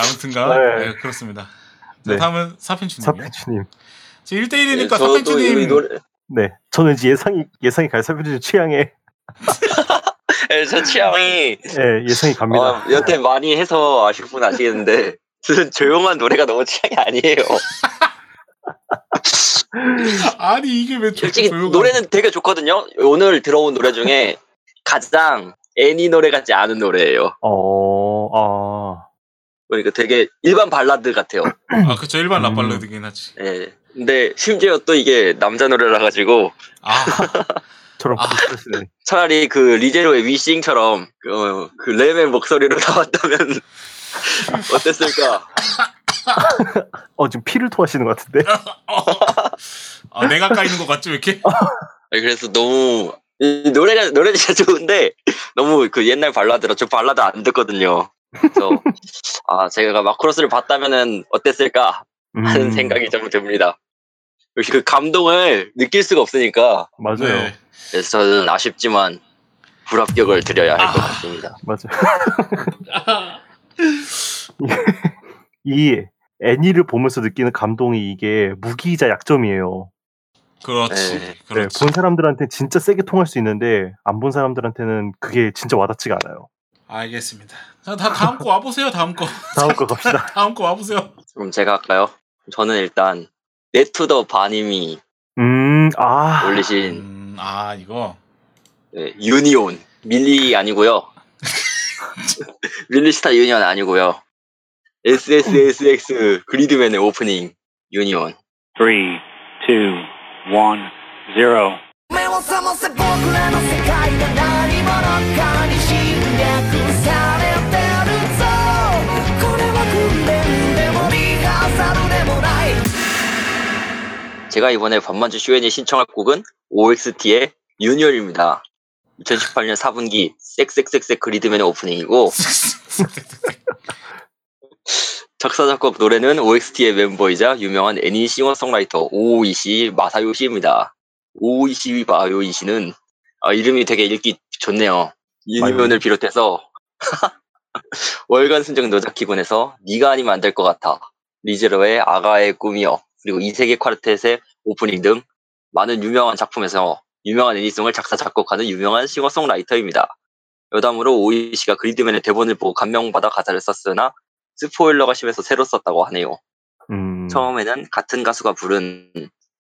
아무튼가 그렇습니다. 자, 다음은 사펜추님. 지금 1대1이니까 사펜추님. 저는 이제 예상이 갈 사펜추님 취향에. 저 취향이. 예상이 갑니다. 여태 많이 해서 아실 분 아시겠는데. 저는 조용한 노래가 너무 취향이 아니에요. 아니 이게 왜 솔직히 노래는 되게 좋거든요. 오늘 들어온 노래 중에 가장 애니 노래 같지 않은 노래예요. 그러니까 되게 일반 발라드 같아요. 아, 그쵸. 일반 랍 발라드긴 하지. 예. 근데 심지어 또 이게 남자 노래라 가지고. 아. 저런. 아. 차라리 그 리제로의 위싱처럼 그 램의 목소리로 나왔다면 어땠을까? 지금 피를 토하시는 것 같은데. 아, 내가 까이는 것 같지 왜 이렇게? 그래서 너무 노래가 진짜 좋은데 너무 그 옛날 발라드라 저 발라드 안 듣거든요. 그래서 아 제가 마크로스를 봤다면은 어땠을까 하는 생각이 좀 듭니다. 역시 그 감동을 느낄 수가 없으니까. 맞아요. 네. 그래서 저는 아쉽지만 불합격을 드려야 할 것 같습니다. 맞아요. 이 애니를 보면서 느끼는 감동이 이게 무기이자 약점이에요. 그렇지. 네, 그렇지. 본 사람들한테 진짜 세게 통할 수 있는데 안 본 사람들한테는 그게 진짜 와닿지가 않아요. 알겠습니다. 자, 다음 거 와보세요. 다음 거 갑시다. 다음 거 와보세요. 그럼 제가 할까요? 저는 일단 네투더 바님이 올리신 이거 네, 유니온 밀리 아니고요. 밀리스타 유니온 아니고요. SSSX 그리드맨의 오프닝 유니온 3, 2 One zero. 제가 이번에 밤만주 쇼엔이 신청할 곡은 OXT의 유니온입니다. 2018년 4분기 섹섹섹섹 그리드맨의 오프닝이고 작사, 작곡, 노래는 OXT의 멤버이자 유명한 애니 싱어송라이터 오오이시 마사요시입니다. 오오이시 마요이시는 이름이 되게 읽기 좋네요. 유니온을 비롯해서 월간 순정 노자키군에서 니가 아니면 안 될 것 같아, 리제로의 아가의 꿈이여, 그리고 이세계 콰르텟의 오프닝 등 많은 유명한 작품에서 유명한 애니송을 작사, 작곡하는 유명한 싱어송라이터입니다. 여담으로 오오이시가 그리드맨의 대본을 보고 감명받아 가사를 썼으나 스포일러가 심해서 새로 썼다고 하네요. 처음에는 같은 가수가 부른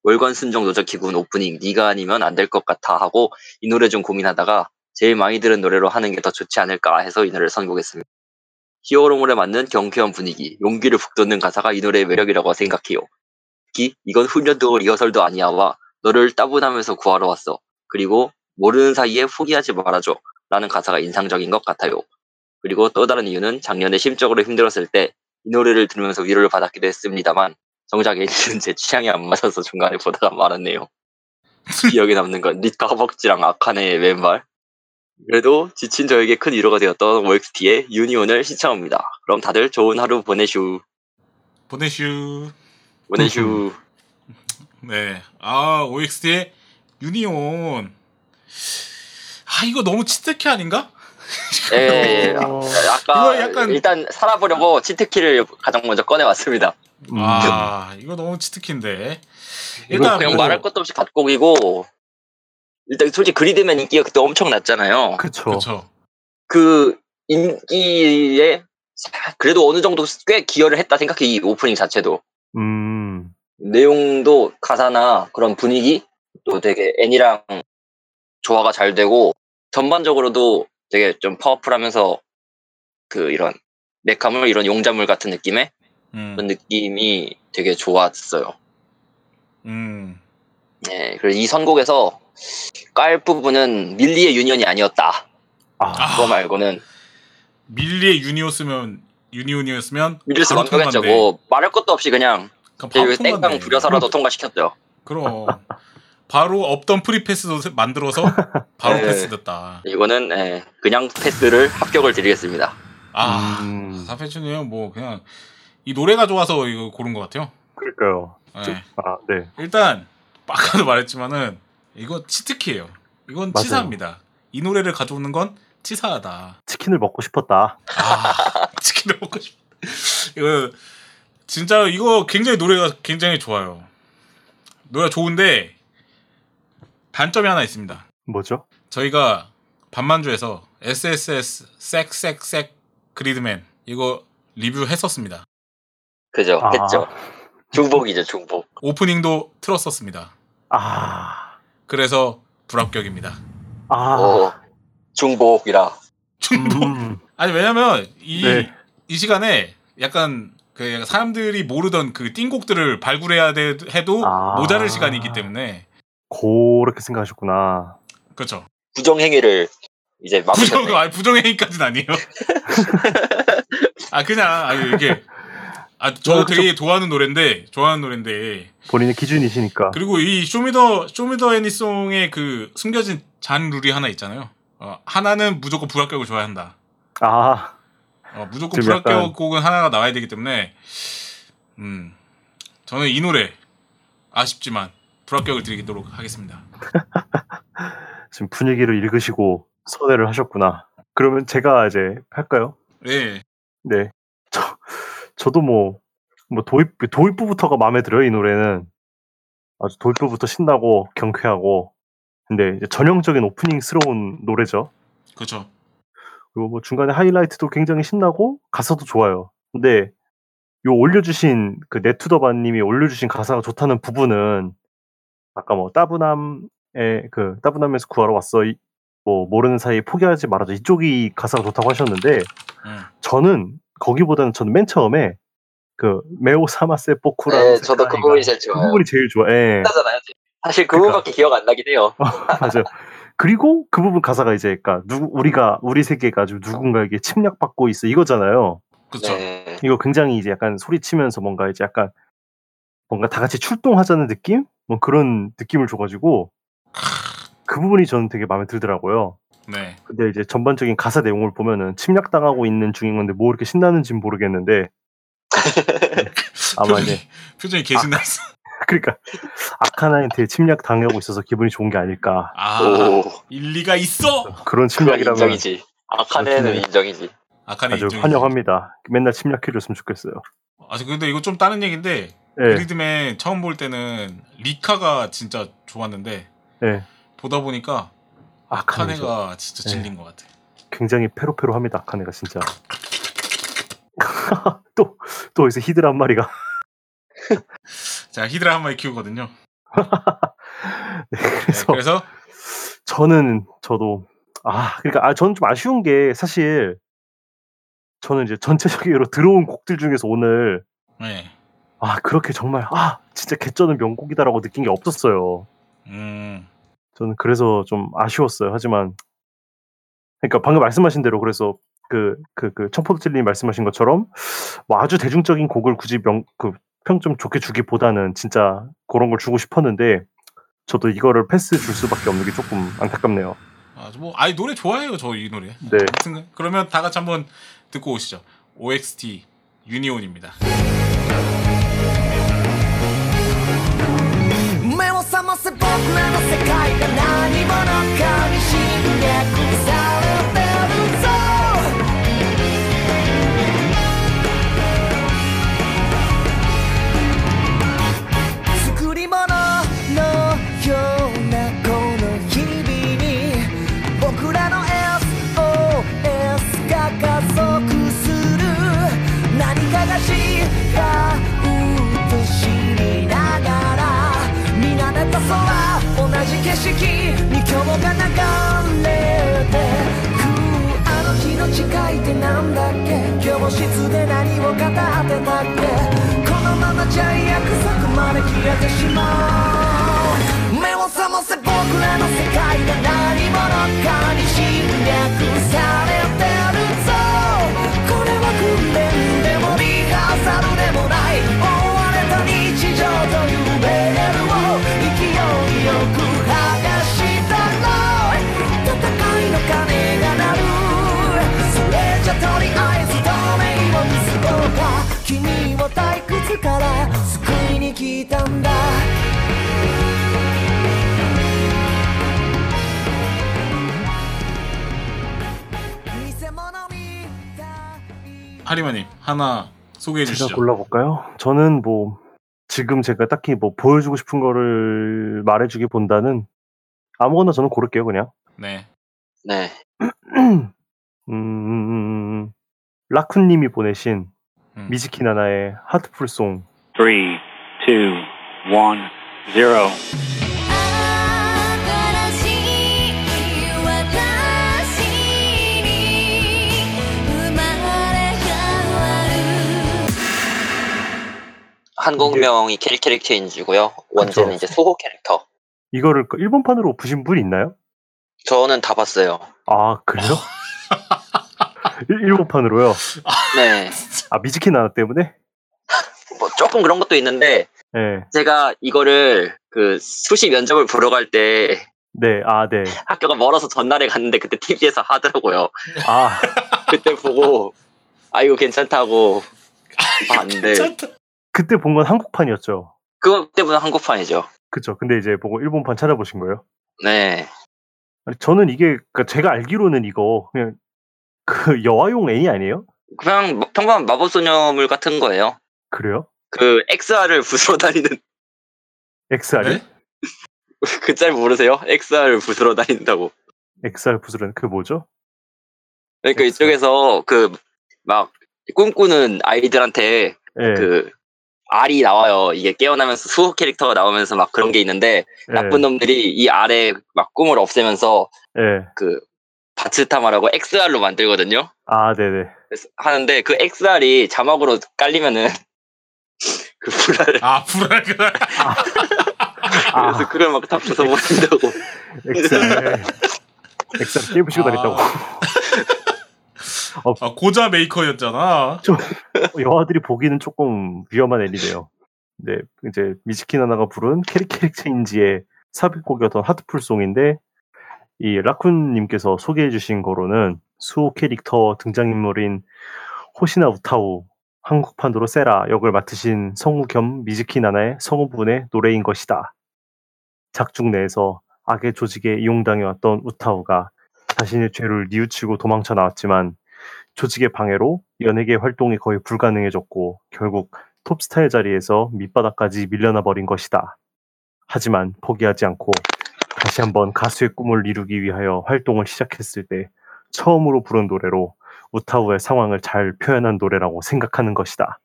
월간 순정 노자키군 오프닝 니가 아니면 안 될 것 같아 하고 이 노래 좀 고민하다가 제일 많이 들은 노래로 하는 게 더 좋지 않을까 해서 이 노래를 선곡했습니다. 히어로물에 맞는 경쾌한 분위기, 용기를 북돋는 가사가 이 노래의 매력이라고 생각해요. 특히 이건 훈련도 리허설도 아니야와 너를 따분하면서 구하러 왔어, 그리고 모르는 사이에 포기하지 말아줘 라는 가사가 인상적인 것 같아요. 그리고 또 다른 이유는 작년에 심적으로 힘들었을 때 이 노래를 들으면서 위로를 받았기도 했습니다만 정작 애니는 제 취향이 안 맞아서 중간에 보다가 말았네요. 기억에 남는 건 리카 허벅지랑 아카네의 왼발. 그래도 지친 저에게 큰 위로가 되었던 OXT의 유니온을 시청합니다. 그럼 다들 좋은 하루 보내슈. 보내슈. 네. 아, OXT의 유니온. 아, 이거 너무 치트키 아닌가? 예, 아까 약간... 일단 살아보려고 치트키를 가장 먼저 꺼내왔습니다. 아, 이거 너무 치트키인데. 일단 그냥 말할 것도 없이 갓곡이고, 일단 솔직히 그리드맨 인기가 그때 엄청 났잖아요. 그렇죠. 그 인기에 그래도 어느 정도 꽤 기여를 했다 생각해, 이 오프닝 자체도. 내용도 가사나 그런 분위기 또 되게 애니랑 조화가 잘 되고 전반적으로도 되게 좀 파워풀하면서 그 이런 메카물 이런 용자물 같은 느낌의 그런 느낌이 되게 좋았어요. 네, 그래서 이 선곡에서 깔 부분은 밀리의 유니온이 아니었다. 그거 말고는 밀리의 유니온이었으면 밀리스 완벽했죠. 뭐 말할 것도 없이 그냥 땡깡 부려서라도 통과시켰죠. 그럼. 바로 없던 프리패스도 만들어서 바로 패스됐다. 이거는 그냥 패스를 합격을 드리겠습니다. 사패춘이요. 뭐 그냥 이 노래가 좋아서 이거 고른 것 같아요. 그럴까요? 네. 네. 일단 아까도 말했지만은 이거 치트키예요. 이건 맞아요. 치사합니다. 이 노래를 가져오는 건 치사하다. 치킨을 먹고 싶었다. 치킨을 먹고 싶다. 이거 진짜로 이거 굉장히 노래가 굉장히 좋아요. 노래가 좋은데. 단점이 하나 있습니다. 뭐죠? 저희가 밤만주에서 SSS 섹섹섹 그리드맨 이거 리뷰했었습니다. 그죠? 했죠. 중복이죠, 중복. 오프닝도 틀었었습니다. 그래서 불합격입니다. 중복이라. 아니 왜냐면 이 시간에 약간 그 사람들이 모르던 그 띵곡들을 발굴해야 돼 해도 아... 모자랄 시간이기 때문에 그렇게 생각하셨구나. 그렇죠. 부정행위를 이제 막으셨네. 부정행위까지는 아니에요. 아 그냥 이게 저 되게 좋아하는 노래인데 본인의 기준이시니까. 그리고 이 쇼미더애니송의 그 숨겨진 잔 룰이 하나 있잖아요. 하나는 무조건 불합격을 좋아한다. 아. 무조건 불합격 곡은 하나가 나와야 되기 때문에 저는 이 노래 아쉽지만 불합격을 드리도록 하겠습니다. 지금 분위기를 읽으시고 선회를 하셨구나. 그러면 제가 이제 할까요? 네. 네. 저도 뭐 도입부부터가 마음에 들어요. 이 노래는 아주 도입부부터 신나고 경쾌하고 근데 이제 전형적인 오프닝스러운 노래죠. 그렇죠. 그리고 뭐 중간에 하이라이트도 굉장히 신나고 가사도 좋아요. 근데 요 올려주신 그 네투더바님이 올려주신 가사가 좋다는 부분은 아까 뭐 따분함에서 구하러 왔어. 뭐 모르는 사이 포기하지 말아줘. 이쪽이 가사가 좋다고 하셨는데 저는 맨 처음에 그 메오사마세 포쿠라. 네, 저도 그 부분이 제일 좋아요. 그 부분이 제일 좋아. 예. 신나잖아요. 사실 그 부분밖에 기억 안 나긴 해요. 맞아요. 그리고 그 부분 가사가 이제 그러니까 우리 세계가 지금 누군가에게 침략받고 있어 이거잖아요. 그렇죠. 네. 이거 굉장히 이제 약간 소리치면서 뭔가 이제 약간 뭔가 다 같이 출동하자는 느낌? 뭐 그런 느낌을 줘가지고 그 부분이 저는 되게 마음에 들더라고요. 네. 근데 이제 전반적인 가사 내용을 보면은 침략당하고 있는 중인 건데 뭐 이렇게 신나는지는 모르겠는데 아마 이제 표정이 개신났어. 그러니까 아카나한테 침략 당하고 있어서 기분이 좋은 게 아닐까. 일리가 있어. 그런 침략이라면 인정이지. 아카네는 인정이지. 아카네 아주 인정이지. 환영합니다. 맨날 침략해줬으면 좋겠어요. 근데 이거 좀 다른 얘기인데 네. 그리드맨 처음 볼 때는 리카가 진짜 좋았는데 네. 보다 보니까 아카네가 진짜 질린 네. 것 같아. 굉장히 페로페로합니다. 아카네가 진짜. 또 이제 히드라 한 마리가. 자, 히드라 한 마리 키우거든요. 네, 그래서 저는 좀 아쉬운 게 사실 저는 이제 전체적으로 들어온 곡들 중에서 오늘 네. 그렇게 정말 진짜 개쩌는 명곡이다라고 느낀 게 없었어요. 저는 그래서 좀 아쉬웠어요. 하지만 그러니까 방금 말씀하신 대로 그래서 그 청포도찔님이 말씀하신 것처럼 뭐 아주 대중적인 곡을 굳이 평점 좋게 주기보다는 진짜 그런 걸 주고 싶었는데 저도 이거를 패스 줄 수밖에 없는 게 조금 안타깝네요. 노래 좋아해요. 저 이 노래. 네. 그러면 다 같이 한번 듣고 오시죠. OXT 유니온입니다. 하리마님 하나 소개해 주시죠. 제가 골라볼까요? 저는 뭐 지금 제가 딱히 뭐 보여주고 싶은 거를 말해주기 본다는 아무거나 저는 고를게요 그냥. 네. 라쿤님이 보내신 미즈키나나의 하트풀송. 3, 2, 1, 0. 한국명이 캐릭 체인지고요. 원제는 그렇죠. 이제 소호 캐릭터. 이거를 일본판으로 보신 분 있나요? 저는 다 봤어요. 아, 그래요? 일본판으로요? 네. 아, 미즈키 나나 때문에? 뭐 조금 그런 것도 있는데 네. 제가 이거를 그 수시 면접을 보러 갈 때 네, 아, 네. 학교가 멀어서 전날에 갔는데 그때 TV에서 하더라고요. 아. 그때 보고 아, 이거 괜찮다고 봤는데 그때 본 건 한국판이었죠? 그때보다 한국판이죠. 그쵸. 근데 이제 보고 일본판 찾아보신 거예요? 네. 아니, 저는 이게 제가 알기로는 이거 그냥 그 여아용 애니 아니에요? 그냥 평범한 마법소녀물 같은 거예요. 그래요? 그 XR을 부수러 다니는 XR이? 네? 그 짤 모르세요? XR을 부수러 다닌다고. XR 부수러 그 뭐죠? 그러니까 XR. 이쪽에서 그 막 꿈꾸는 아이들한테 네. 그 알이 나와요. 이게 깨어나면서 수호 캐릭터가 나오면서 막 그런 게 있는데 네. 나쁜 놈들이 이 알에 막 꿈을 없애면서 네. 그 바츠타마라고 XR로 만들거든요. 아, 네네. 하는데 그 XR이 자막으로 깔리면은 그 불알. 아, 불알 그래. 그래서 그걸 막 탑쳐서 못 한다고. XR 깨부시고 다녔다고. 아, 고자 메이커였잖아. 여아들이 보기는 조금 위험한 애니래요. 네, 이제 미즈키 나나가 부른 캐릭 체인지의 삽입곡이었던 하트풀송인데 이 라쿤님께서 소개해주신 거로는 수호 캐릭터 등장인물인 호시나 우타오 한국판으로 세라 역을 맡으신 성우 겸 미즈키 나나의 성우분의 노래인 것이다. 작중 내에서 악의 조직에 이용당해왔던 우타오가 자신의 죄를 뉘우치고 도망쳐 나왔지만 조직의 방해로 연예계 활동이 거의 불가능해졌고 결국 톱스타의 자리에서 밑바닥까지 밀려나버린 것이다. 하지만 포기하지 않고 다시 한번 가수의 꿈을 이루기 위하여 활동을 시작했을 때 처음으로 부른 노래로 우타우의 상황을 잘 표현한 노래라고 생각하는 것이다.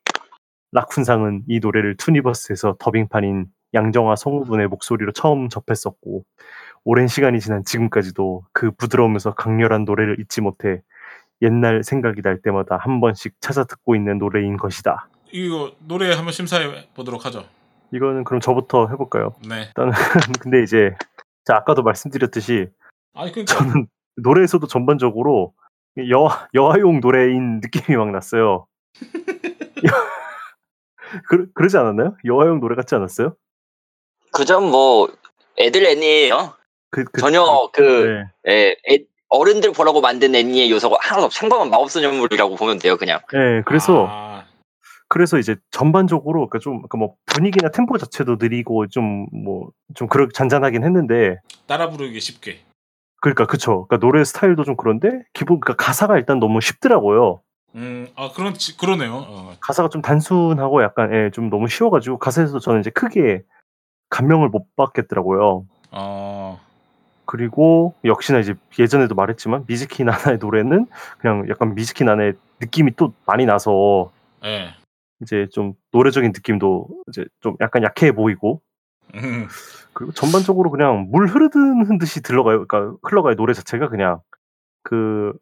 라쿤상은 이 노래를 투니버스에서 더빙판인 양정화 성우분의 목소리로 처음 접했었고 오랜 시간이 지난 지금까지도 그 부드러우면서 강렬한 노래를 잊지 못해 옛날 생각이 날 때마다 한 번씩 찾아 듣고 있는 노래인 것이다. 이거 노래 한번 심사해 보도록 하죠. 이거는 그럼 저부터 해볼까요? 네. 일단은 근데 이제 자 아까도 말씀드렸듯이 아니, 그러니까... 저는 노래에서도 전반적으로 여아용 노래인 느낌이 막 났어요. 그러지 않았나요? 여아용 노래 같지 않았어요? 그 점 뭐 애들 애니예요. 전혀 어른들 보라고 만든 애니의 요소가 하나도 없이 평범한 마법소녀물이라고 보면 돼요, 그냥. 네, 그래서 이제 전반적으로 그러니까 좀 뭐 분위기나 템포 자체도 느리고 좀 그렇게 잔잔하긴 했는데 따라 부르기 쉽게. 그러니까 그쵸. 그러니까 노래 스타일도 좀 그런데 기본 그러니까 가사가 일단 너무 쉽더라고요. 아 그러네요. 가사가 좀 단순하고 약간 좀 너무 쉬워가지고 가사에서 저는 이제 크게 감명을 못 받겠더라고요. 아. 그리고 역시나 이제 예전에도 말했지만 미즈키 나나의 노래는 그냥 약간 미즈키 나나의 느낌이 또 많이 나서 네. 이제 좀 노래적인 느낌도 이제 좀 약간 약해 보이고 그리고 전반적으로 그냥 물 흐르는 듯이 들러가요. 그러니까 흘러가요. 노래 자체가 그냥 그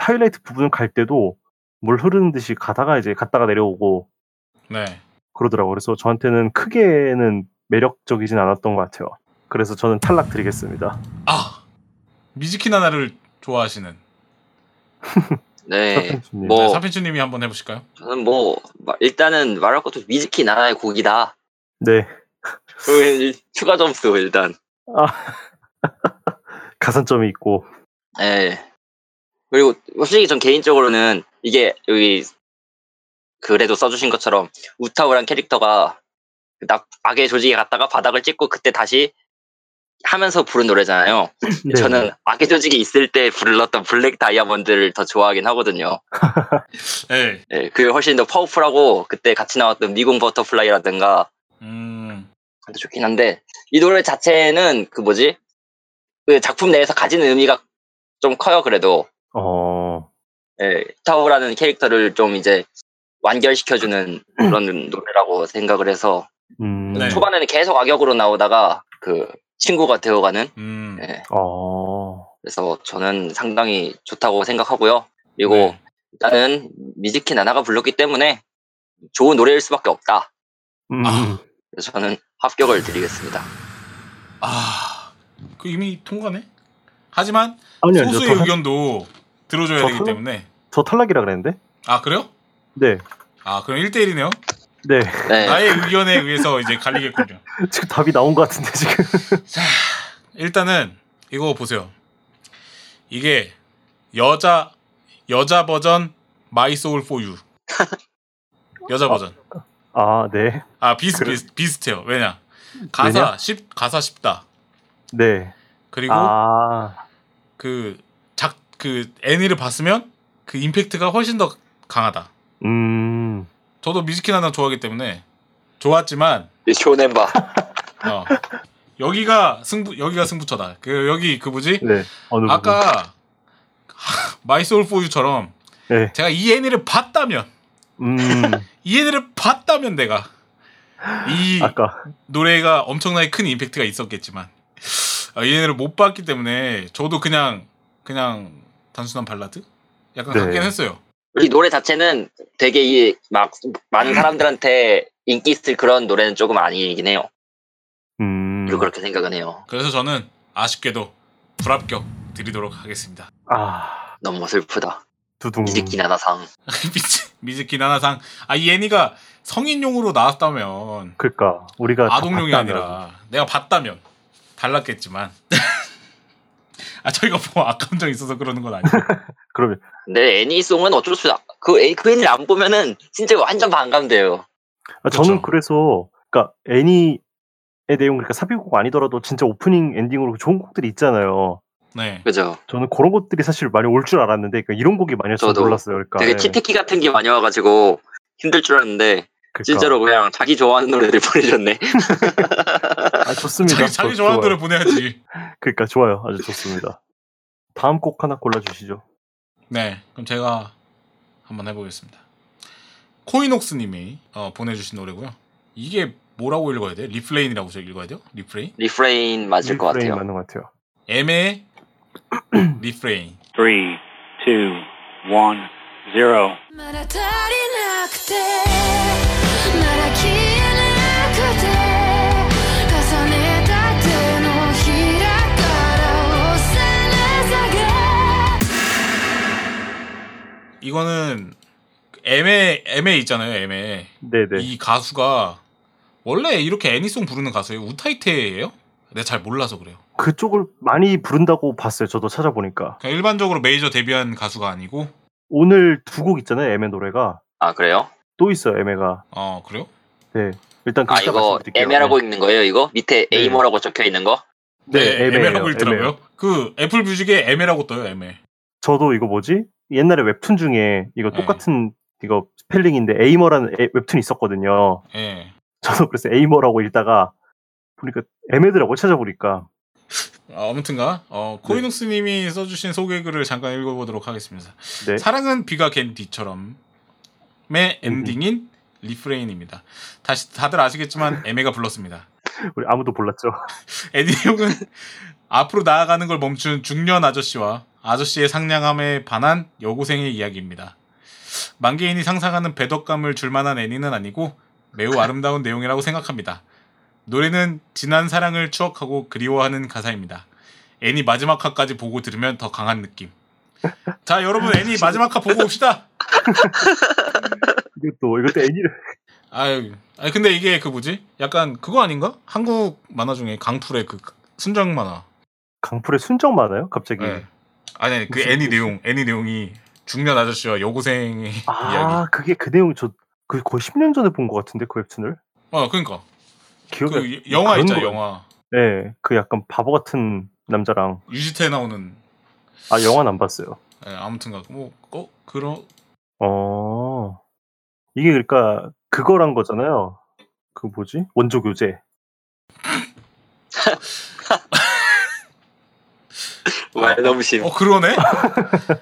하이라이트 부분 갈 때도 물 흐르는 듯이 가다가 이제 갔다가 내려오고 네. 그러더라고요. 그래서 저한테는 크게는 매력적이진 않았던 것 같아요. 그래서 저는 탈락 드리겠습니다. 아! 미즈키 나나를 좋아하시는 네. 사펜추님이 한번 해보실까요? 저는 일단은 말할 것도 미즈키 나나의 곡이다. 네. 추가 점수 일단. 아. 가산점이 있고. 네. 그리고 솔직히 전 개인적으로는 이게 여기 그래도 써주신 것처럼 우타우란 캐릭터가 악의 조직에 갔다가 바닥을 찍고 그때 다시 하면서 부른 노래잖아요. 네. 저는 악의 조직이 있을 때 불렀던 블랙 다이아몬드를 더 좋아하긴 하거든요. 네. 네, 그게 훨씬 더 파워풀하고 그때 같이 나왔던 미궁 버터플라이라든가 그것도 좋긴 한데 이 노래 자체는 그 작품 내에서 가지는 의미가 좀 커요. 그래도 네, 타오라는 캐릭터를 좀 이제 완결시켜주는 그런 노래라고 생각을 해서 네. 초반에는 계속 악역으로 나오다가 그 친구가 되어가는. 네. 그래서 저는 상당히 좋다고 생각하고요. 그리고 네. 일단은 미즈키 나나가 불렀기 때문에 좋은 노래일 수밖에 없다. 그래서 저는 합격을 드리겠습니다. 아, 그 이미 통과네. 하지만 아니요, 소수의 의견도 들어줘야 되기 때문에. 저 탈락이라 그랬는데. 아 그래요? 네. 아 그럼 1대1이네요. 네. 네. 나의 의견에 의해서 이제 갈리겠군요. 지금 답이 나온 것 같은데 지금. 자, 일단은 이거 보세요. 이게 여자 버전 마이 소울 포 유. 여자 버전. 아 네. 아 비슷해요. 왜냐? 가사 쉽다. 네. 그리고 그 애니를 봤으면 그 임팩트가 훨씬 더 강하다. 저도 미즈키나나 좋아하기 때문에 좋았지만 쇼넨바. 여기가 승부처다. 그 여기 그 뭐지? 네. 아까 마이 소울 포 유처럼 네. 제가 이 애니를 봤다면 이 애니를 봤다면 내가 이 노래가 엄청나게 큰 임팩트가 있었겠지만 이 애니를 못 봤기 때문에 저도 그냥 단순한 발라드 약간 같긴 네. 했어요. 이 노래 자체는 되게 이 막 많은 사람들한테 인기 있을 그런 노래는 조금 아니긴 해요. 그렇게 생각은 해요. 그래서 저는 아쉽게도 불합격 드리도록 하겠습니다. 아 너무 슬프다. 두둥. 미즈키나나상. 미즈키나나상. 아 이 애니가 성인용으로 나왔다면. 그러니까 우리가 아동용이 아니라 내가 봤다면 달랐겠지만. 아 저희가 뭐 악감정 있어서 그러는 건 아니에요. 그러면 내 애니송은 어쩔 수 없어. 그 애니를 안 보면은 진짜 완전 반감돼요. 아, 저는 그래서 그러니까 애니의 내용 그러니까 삽입곡 아니더라도 진짜 오프닝 엔딩으로 좋은 곡들이 있잖아요. 네. 그죠. 저는 그런 것들이 사실 많이 올 줄 알았는데 그러니까 이런 곡이 많이 저도 몰랐어요. 그러니까 되게 치트키 같은 게 많이 와가지고 힘들 줄 알았는데 그러니까. 진짜로 그냥 자기 좋아하는 노래를 보내줬네. 아, 좋습니다. 자기 좋아하는 노래 보내야지. 그러니까 좋아요. 아주 좋습니다. 다음 곡 하나 골라주시죠. 네. 그럼 제가 한번 해보겠습니다. 코이녹스 님이 보내주신 노래고요. 이게 뭐라고 읽어야 돼요? 리프레인이라고 제가 읽어야 돼요? 리프레인? 리프레인 맞을 것 같아요. 리프레인 맞는 것 같아요. M의 리프레인. 3, 2, 1, 0 이거는 애매 있잖아요. 애매. 네네. 이 가수가 원래 이렇게 애니송 부르는 가수예요. 우타이테예요? 내가 잘 몰라서 그래요. 그쪽을 많이 부른다고 봤어요. 저도 찾아보니까. 그냥 일반적으로 메이저 데뷔한 가수가 아니고 오늘 두 곡 있잖아요. 애매 노래가. 아 그래요? 또 있어요. 애매가. 아 그래요? 네. 일단 그 이거 애매라고 읽는 거예요. 이거 밑에 네. 에이머라고 적혀 있는 거? 네. 애매라고 읽더라고요. 그 애플 뮤직에 애매라고 떠요. 애매. 저도 이거 뭐지? 옛날에 웹툰 중에 이거 똑같은 이거 스펠링인데 에이머라는 웹툰이 있었거든요. 예. 저도 그래서 에이머라고 읽다가 보니까 애매더라고 찾아보니까. 아무튼가 코이눅스님이 써주신 소개글을 잠깐 읽어보도록 하겠습니다. 네. 사랑은 비가 갠 뒤처럼의 엔딩인 리프레인입니다. 다시 다들 아시겠지만 애매가 불렀습니다. 우리 아무도 몰랐죠. 애니용은 앞으로 나아가는 걸 멈춘 중년 아저씨와 아저씨의 상냥함에 반한 여고생의 이야기입니다. 만개인이 상상하는 배덕감을 줄만한 애니는 아니고 매우 아름다운 내용이라고 생각합니다. 노래는 지난 사랑을 추억하고 그리워하는 가사입니다. 애니 마지막 화까지 보고 들으면 더 강한 느낌. 자 여러분 애니 마지막 화 보고 옵시다. 이것도 애니를 아유 근데 이게 그 뭐지? 약간 그거 아닌가? 한국 만화 중에 강풀의 그 순정 만화. 강풀의 순정 만화요? 갑자기. 네. 아니 그 애니 내용이 중년 아저씨와 여고생의 이야기. 아 그게 그 내용 그 거의 10년 전에 본 것 같은데 그 웹툰을. 아 그러니까. 기억에 그 영화 있잖아 영화. 네, 그 약간 바보 같은 남자랑. 유지태 나오는. 아 영화는 안 봤어요. 네, 아무튼가 뭐꼭 그런. 이게 그러니까 그거란 거잖아요. 그 뭐지 원조 교재. 와 너무 심. 그러네.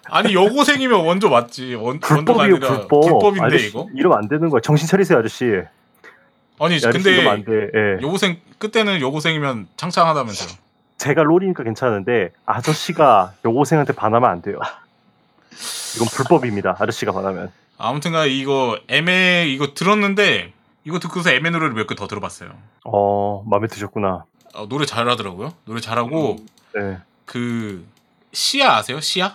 아니 여고생이면 원조 맞지. 원조가 아니라 불법인데 아저씨, 이거. 이러면 안 되는 거야. 정신 차리세요 아저씨. 아니 아저씨, 근데 안 돼. 예. 여고생 그때는 여고생이면 창창하다면서요. 제가 롤이니까 괜찮은데 아저씨가 여고생한테 반하면 안 돼요. 이건 불법입니다. 아저씨가 반하면. 아무튼가 이거 애매 이거 들었는데 이거 듣고서 애매 노래를 몇 개 더 들어봤어요. 마음에 드셨구나. 노래 잘하더라고요. 노래 잘하고 네. 그 시아 아세요? 시아?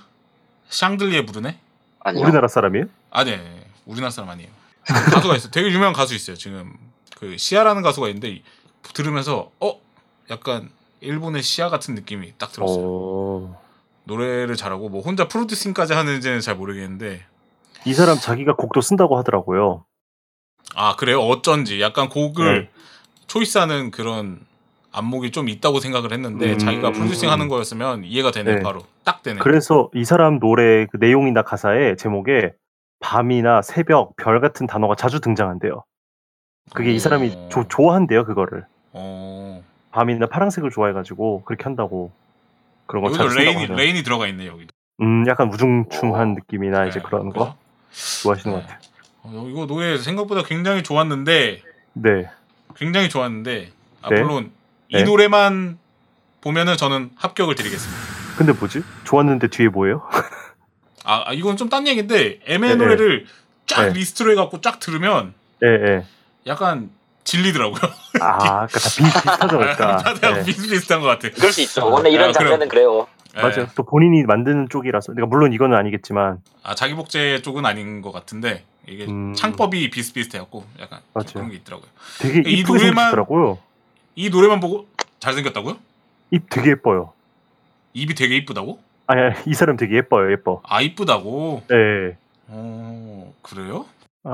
샹들리에 부르네? 아니요. 우리나라 사람이에요? 아니, 우리나라 사람 아니에요. 가수가 있어요. 되게 유명한 가수 있어요. 지금 그 시아라는 가수가 있는데 들으면서 약간 일본의 시아 같은 느낌이 딱 들었어요. 노래를 잘하고 뭐 혼자 프로듀싱까지 하는지는 잘 모르겠는데 이 사람 자기가 곡도 쓴다고 하더라고요. 아 그래요? 어쩐지 약간 곡을 네. 초이스하는 그런 안목이 좀 있다고 생각을 했는데 자기가 프로듀싱 하는 거였으면 이해가 되네. 네. 바로 딱 되네. 그래서 이 사람 노래 그 내용이나 가사에 제목에 밤이나 새벽, 별 같은 단어가 자주 등장한대요. 그게 이 사람이 좋아한대요 그거를. 밤이나 파란색을 좋아해가지고 그렇게 한다고 그런 거. 여기도 레인이 들어가 있네 여기도. 약간 우중충한 느낌이나 네, 이제 그런 그래서? 거 좋아하시는 네. 것 같아요. 이거 노래 생각보다 굉장히 좋았는데. 네. 굉장히 좋았는데. 아, 네. 물론 이 네. 노래만 보면은 저는 합격을 드리겠습니다. 근데 뭐지? 좋았는데 뒤에 뭐예요? 아 이건 좀 딴 얘기인데 애매 네, 노래를 쫙 네. 리스트로 해갖고 쫙 들으면 네. 약간 질리더라고요. 아, 그러니까 다 비슷하죠, 그러니까. 다 비슷한 것 같아. 그럴 수 있어. 원래 이런 장르는 그래요. 네. 맞아요. 또 본인이 만드는 쪽이라서. 그러니까 물론 이거는 아니겠지만. 아, 자기 복제 쪽은 아닌 것 같은데 이게 창법이 비슷해갖고 약간 맞아요. 그런 게 있더라고요. 되게 그러니까 이쁘게 생겼더라고요. 이 노래만 보고 잘생겼다고요? 입 되게 예뻐요. 입이 되게 예쁘다고? 아니, 이 사람 되게 예뻐요, 예뻐. 아, 예쁘다고? 네. 그래요?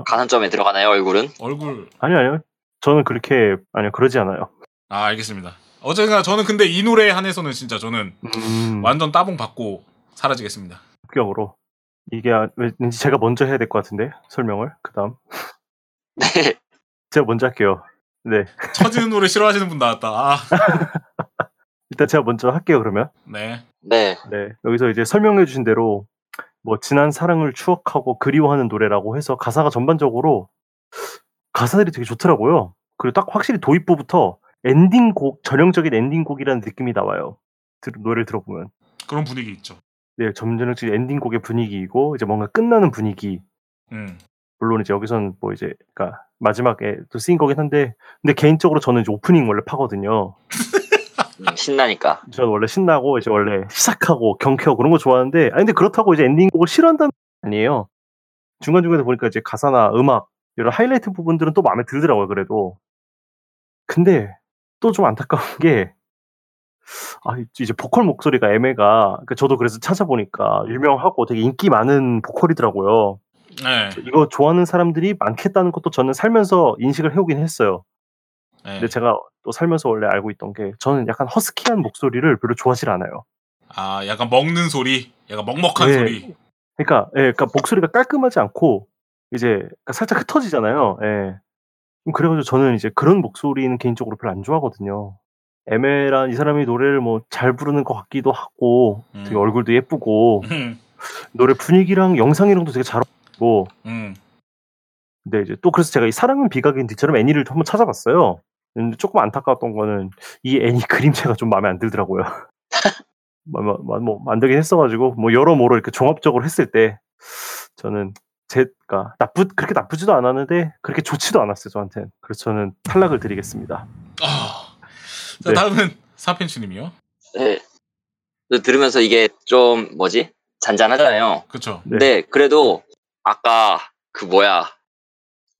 가산점에 들어가나요, 얼굴은? 얼굴. 아니요. 저는 그렇게 그러지 않아요. 아, 알겠습니다. 어쨌거나 저는 근데 이 노래에 한해서는 진짜 저는 완전 따봉 받고 사라지겠습니다. 합격으로. 이게 왠지 제가 먼저 해야 될 것 같은데 설명을 그다음. 네. 제가 먼저 할게요. 네. 처지는 노래 싫어하시는 분 나왔다. 아. 일단 제가 먼저 할게요 그러면. 네. 여기서 이제 설명해 주신 대로 뭐 지난 사랑을 추억하고 그리워하는 노래라고 해서 가사가 전반적으로 가사들이 되게 좋더라고요. 그리고 딱 확실히 도입부부터 엔딩곡 전형적인 엔딩곡이라는 느낌이 나와요. 노래를 들어보면 그런 분위기 있죠. 네, 전형적인 엔딩곡의 분위기이고 이제 뭔가 끝나는 분위기. 물론 이제 여기서는 뭐 이제 그러니까 마지막에 또 쓰인 거긴 한데 근데 개인적으로 저는 이제 오프닝 원래 파거든요. 신나니까. 저는 원래 신나고 이제 원래 시작하고 경쾌하고 그런 거 좋아하는데 근데 그렇다고 이제 엔딩곡을 싫어한다는 건 아니에요. 중간중간에 보니까 이제 가사나 음악 이런 하이라이트 부분들은 또 마음에 들더라고요 그래도. 근데 또 좀 안타까운 게 이제 보컬 목소리가 애매가 그러니까 저도 그래서 찾아보니까 유명하고 되게 인기 많은 보컬이더라고요. 네. 이거 좋아하는 사람들이 많겠다는 것도 저는 살면서 인식을 해오긴 했어요. 네. 근데 제가 또 살면서 원래 알고 있던 게 저는 약간 허스키한 목소리를 별로 좋아하질 않아요. 아, 약간 먹는 소리? 약간 먹먹한 네. 소리? 그러니까 목소리가 깔끔하지 않고 이제 그러니까 살짝 흩어지잖아요. 예. 그래가지고 저는 이제 그런 목소리는 개인적으로 별로 안 좋아하거든요. 애매한 이 사람이 노래를 뭐 잘 부르는 것 같기도 하고 되게 얼굴도 예쁘고 노래 분위기랑 영상이랑도 되게 잘 어울리고 근데 이제 또 그래서 제가 이 사랑은 비각인 뒤처럼 애니를 한번 찾아봤어요. 근데 조금 안타까웠던 거는 이 애니 그림체가 좀 마음에 안 들더라고요. 안 되긴 했어가지고 뭐 여러모로 이렇게 종합적으로 했을 때 저는 제가 그렇게 나쁘지도 않았는데 그렇게 좋지도 않았어요 저한테는. 그래서 저는 탈락을 드리겠습니다. 자, 네. 다음은 사펜치님이요. 네. 들으면서 이게 좀 잔잔하잖아요. 그렇죠. 근데 네. 그래도 아까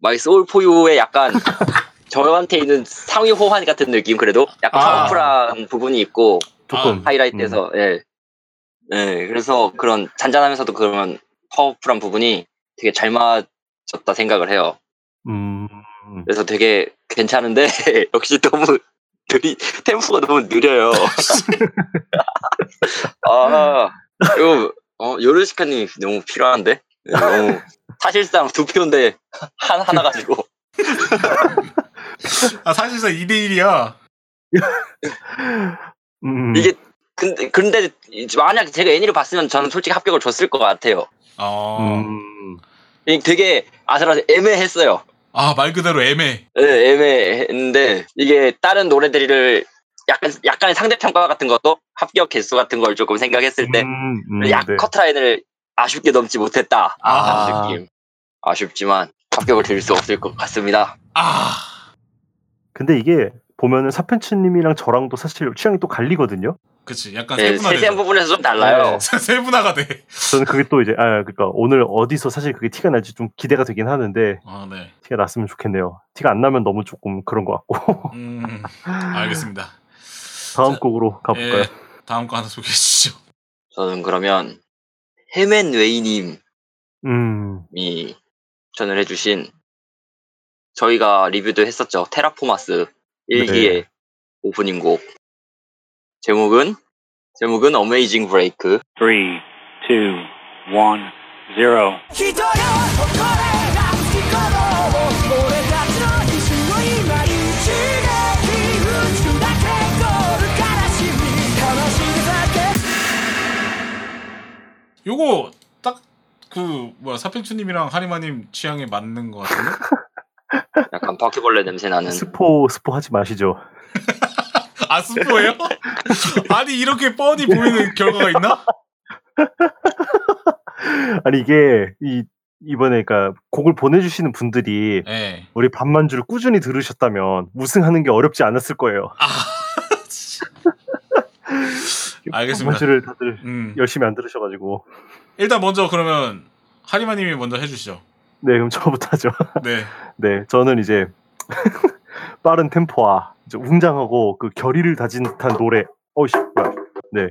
My Soul For You의 약간 저한테 있는 상위 호환 같은 느낌 그래도 약간 파워풀한 부분이 있고 조금 하이라이트에서 네. 그래서 그런 잔잔하면서도 그런 파워풀한 부분이 되게 잘 맞췄다 생각을 해요. 그래서 되게 괜찮은데 역시 너무 템포가 너무 느려요. 요르시카님이 너무 필요한데 너무 사실상 두 표인데 하나 가지고. 사실상 2대1이야. 이게 근데 만약 제가 애니를 봤으면 저는 솔직히 합격을 줬을 것 같아요. 되게 아슬아슬 애매했어요. 아, 말 그대로 애매. 네, 애매했는데 이게 다른 노래들을 약간의 상대평가 같은 것도 합격 개수 같은 걸 조금 생각했을 때 네. 커트라인을 아쉽게 넘지 못했다. 아쉽지만 합격을 드릴 수 없을 것 같습니다. 아. 근데 이게 보면은 사펜츠님이랑 저랑도 사실 취향이 또 갈리거든요. 그렇지, 약간 네, 세분화돼. 세세한 부분에서 좀 달라요. 세분화가 돼. 저는 그게 또 이제 그러니까 오늘 어디서 사실 그게 티가 날지 좀 기대가 되긴 하는데. 아, 네. 티가 났으면 좋겠네요. 티가 안 나면 너무 조금 그런 것 같고. 알겠습니다. 다음 자, 곡으로 가볼까요? 예, 다음 거 하나 소개해 주시죠. 저는 그러면 헤맨웨이님이 전을 해주신 저희가 리뷰도 했었죠. 테라포마스 1기의 네. 오프닝 곡. 제목은 어메이징 브레이크. 3, 2, 1, 0. 요거 딱 그 뭐야 사펜추님이랑 하리마님 취향에 맞는 것 같은데? 약간 바퀴벌레 냄새 나는. 스포 하지 마시죠. 아, 스포예요? 아니, 이렇게 뻔히 보이는 결과가 있나? 아니, 이게, 이번에, 그니까, 곡을 보내주시는 분들이, 네. 우리 밤만주를 꾸준히 들으셨다면, 우승하는 게 어렵지 않았을 거예요. 아, 알겠습니다. 밤만주를 다들 열심히 안 들으셔가지고. 일단 먼저, 그러면, 하리마님이 먼저 해주시죠. 네, 그럼 저부터 하죠. 네. 네, 저는 이제, 빠른 템포와, 웅장하고 그 결의를 다진 듯한 노래. 어이씨, 뭐야. 네.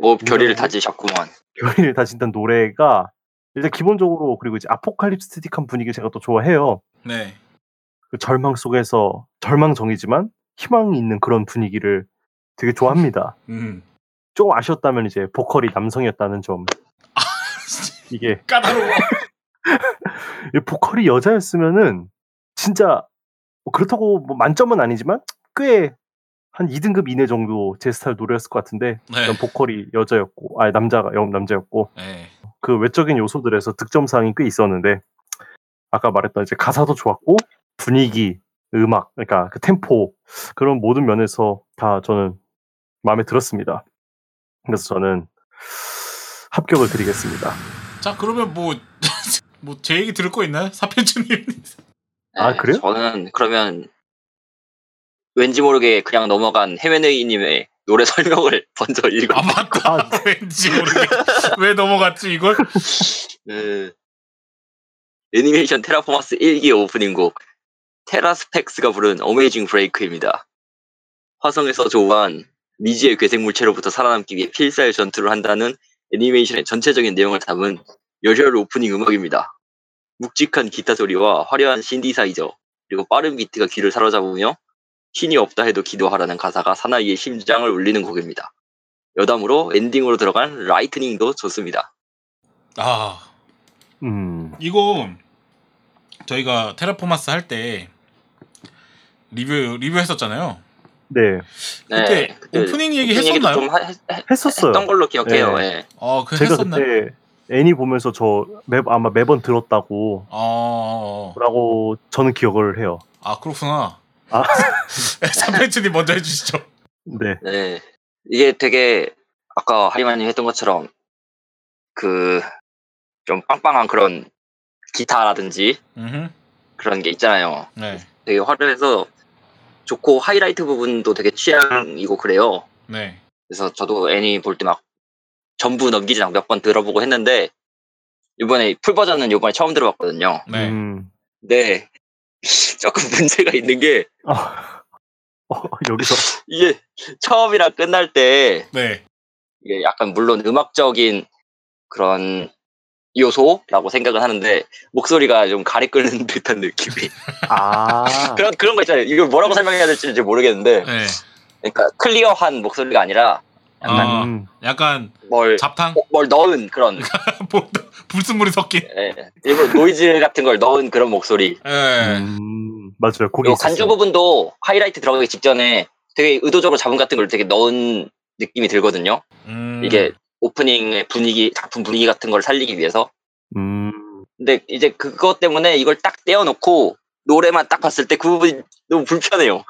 뭐 결의를 다지셨구만. 결의를 다진 듯한 노래가 일단 기본적으로 그리고 이제 아포칼립스틱한 분위기를 제가 또 좋아해요. 네. 그 절망 속에서 절망적이지만 희망이 있는 그런 분위기를 되게 좋아합니다. 조금 아쉬웠다면 이제 보컬이 남성이었다는 점. 아, 이게 까다로워. 보컬이 여자였으면은 진짜 그렇다고 뭐 만점은 아니지만 꽤 한 2등급 이내 정도 제 스타일 노래였을 것 같은데 네. 보컬이 여자였고 남자였고 네. 그 외적인 요소들에서 득점사항이 꽤 있었는데 아까 말했던 이제 가사도 좋았고 분위기, 음악, 그러니까 그 템포 그런 모든 면에서 다 저는 마음에 들었습니다. 그래서 저는 합격을 드리겠습니다. 자 그러면 뭐 제 얘기 들을 거 있나요? 사편주님. 아 그래요? 저는 그러면 왠지 모르게 그냥 넘어간 헤메네이님의 노래 설명을 먼저 읽어. 아 맞다. 아, 왠지 모르게 왜 넘어갔지 이걸? 애니메이션 테라포마스 1기 오프닝곡 테라스펙스가 부른 어메이징 브레이크입니다. 화성에서 조우한 미지의 괴생물체로부터 살아남기 위해 필사의 전투를 한다는 애니메이션의 전체적인 내용을 담은 열혈 오프닝 음악입니다. 묵직한 기타 소리와 화려한 신디사이저 그리고 빠른 비트가 귀를 사로잡으며 신이 없다 해도 기도하라는 가사가 사나이의 심장을 울리는 곡입니다. 여담으로 엔딩으로 들어간 라이트닝도 좋습니다. 아, 이거 저희가 테라포마스 할 때 리뷰했었잖아요. 네. 그때 오프닝 얘기 했었나요? 좀 했었어요. 했던 걸로 기억해요. 네. 네. 제가 했었나요? 그때 애니 보면서 저 아마 매번 들었다고 라고 저는 기억을 해요. 아 그렇구나. 아, 삼펜츠님 먼저 해주시죠. 네. 네. 이게 되게, 아까 하리마님 했던 것처럼, 좀 빵빵한 그런 기타라든지, 그런 게 있잖아요. 네. 되게 화려해서 좋고, 하이라이트 부분도 되게 취향이고 그래요. 네. 그래서 저도 애니 볼 때 막, 전부 넘기지 않고 몇 번 들어보고 했는데, 이번에, 풀버전은 이번에 처음 들어봤거든요. 네. 네. 조금 문제가 있는 게 여기서 이게 처음이랑 끝날 때 네. 이게 약간 물론 음악적인 그런 요소라고 생각은 하는데 목소리가 좀 가래 끓는 듯한 느낌이 그런 거 있잖아요. 이걸 뭐라고 설명해야 될지 모르겠는데 네. 그러니까 클리어한 목소리가 아니라 약간 잡탕? 뭘 넣은 그런 불순물이 섞인 일부러 노이즈 같은 걸 넣은 그런 목소리 맞아요. 곡이 간주 부분도 하이라이트 들어가기 직전에 되게 의도적으로 잡음 같은 걸 되게 넣은 느낌이 들거든요. 이게 오프닝의 분위기 작품 분위기 같은 걸 살리기 위해서 근데 이제 그것 때문에 이걸 딱 떼어놓고 노래만 딱 봤을 때 그 부분이 너무 불편해요.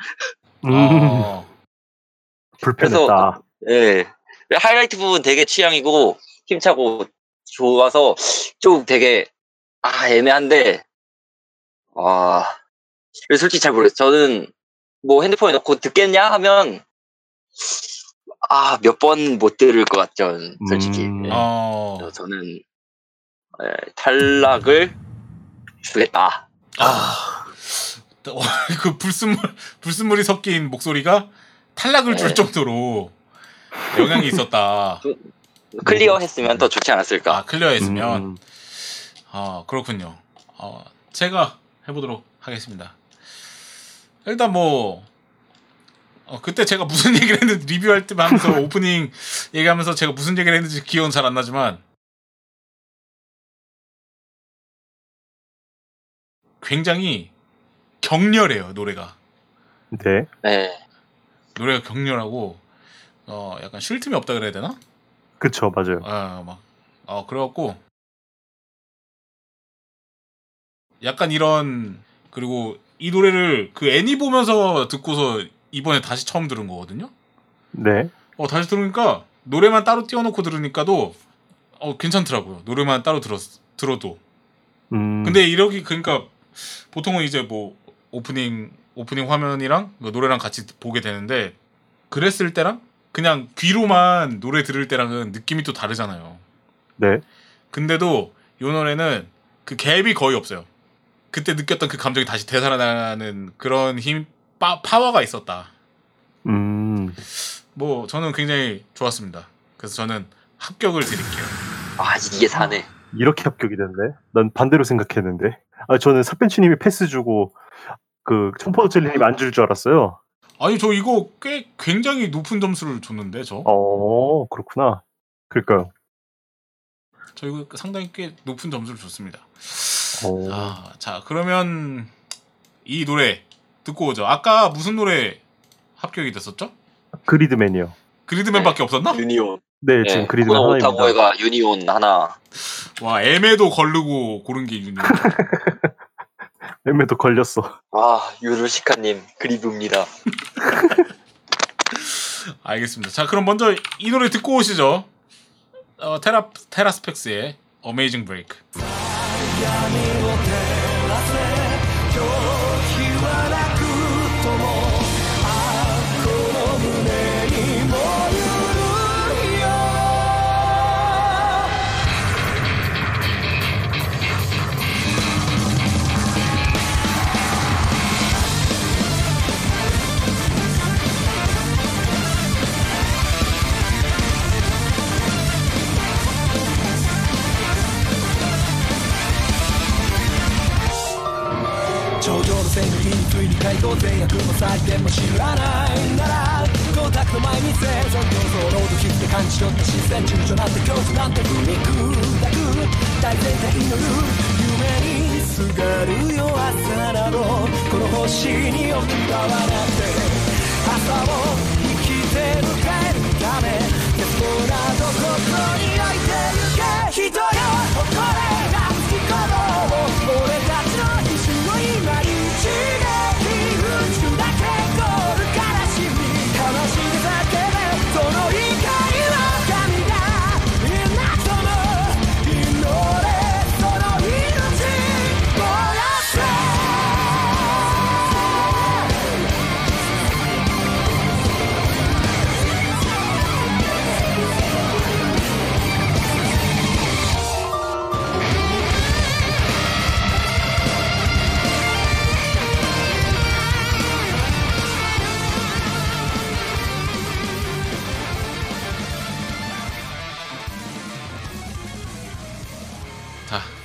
불편했다. 예. 하이라이트 부분 되게 취향이고 힘차고 좋아서 좀 되게 애매한데 솔직히 잘 모르겠어요. 저는 뭐 핸드폰에 넣고 듣겠냐 하면 아, 몇 번 못 들을 것 같죠, 솔직히. 네. 저는 네, 탈락을 주겠다. 아, 그 불순물이 섞인 목소리가 탈락을 줄 정도로 영향이 있었다. 클리어했으면 더 좋지 않았을까? 아, 클리어했으면. 아, 그렇군요. 제가 해보도록 하겠습니다. 일단 뭐 그때 제가 무슨 얘기를 했는지 리뷰할 때만 하면서 오프닝 얘기하면서 제가 무슨 얘기를 했는지 기억은 잘 안 나지만 굉장히 격렬해요, 노래가. 네. 네. 노래가 격렬하고 약간 쉴 틈이 없다 그래야 되나? 그쵸, 맞아요. 그래갖고 약간 이런, 그리고 이 노래를 그 애니 보면서 듣고서 이번에 다시 처음 들은 거거든요. 네. 다시 들으니까 노래만 따로 띄워놓고 들으니까도 괜찮더라고요. 노래만 따로 들어도. 근데 이렇게 그러니까 보통은 이제 뭐 오프닝 화면이랑 노래랑 같이 보게 되는데 그랬을 때랑 그냥 귀로만 노래 들을 때랑은 느낌이 또 다르잖아요. 네. 근데도 이 노래는 그 갭이 거의 없어요. 그때 느꼈던 그 감정이 다시 되살아나는 그런 힘, 파워가 있었다. 뭐 저는 굉장히 좋았습니다. 그래서 저는 합격을 드릴게요. 아, 이게 사네. 이렇게 합격이 됐네. 난 반대로 생각했는데. 아, 저는 삿벤치님이 패스 주고 그 청포도젤리님이 안 줄 알았어요. 아니, 저 이거 굉장히 높은 점수를 줬는데 저. 그렇구나. 그러니까요. 저 이거 상당히 꽤 높은 점수를 줬습니다. 자, 그러면 이 노래 듣고 오죠. 아까 무슨 노래 합격이 됐었죠? 그리드맨이요. 그리드맨밖에 없었나? 유니온. 네, 지금 그리드맨 하나입니다. 오타고에가 유니온 하나. 와, 애매도 걸르고 고른 게 유니온. 애매도 걸렸어. 와, 유루시카님 그리드입니다. 알겠습니다. 자, 그럼 먼저 이 노래 듣고 오시죠. 테라스펙스의 어메이징 브레이크.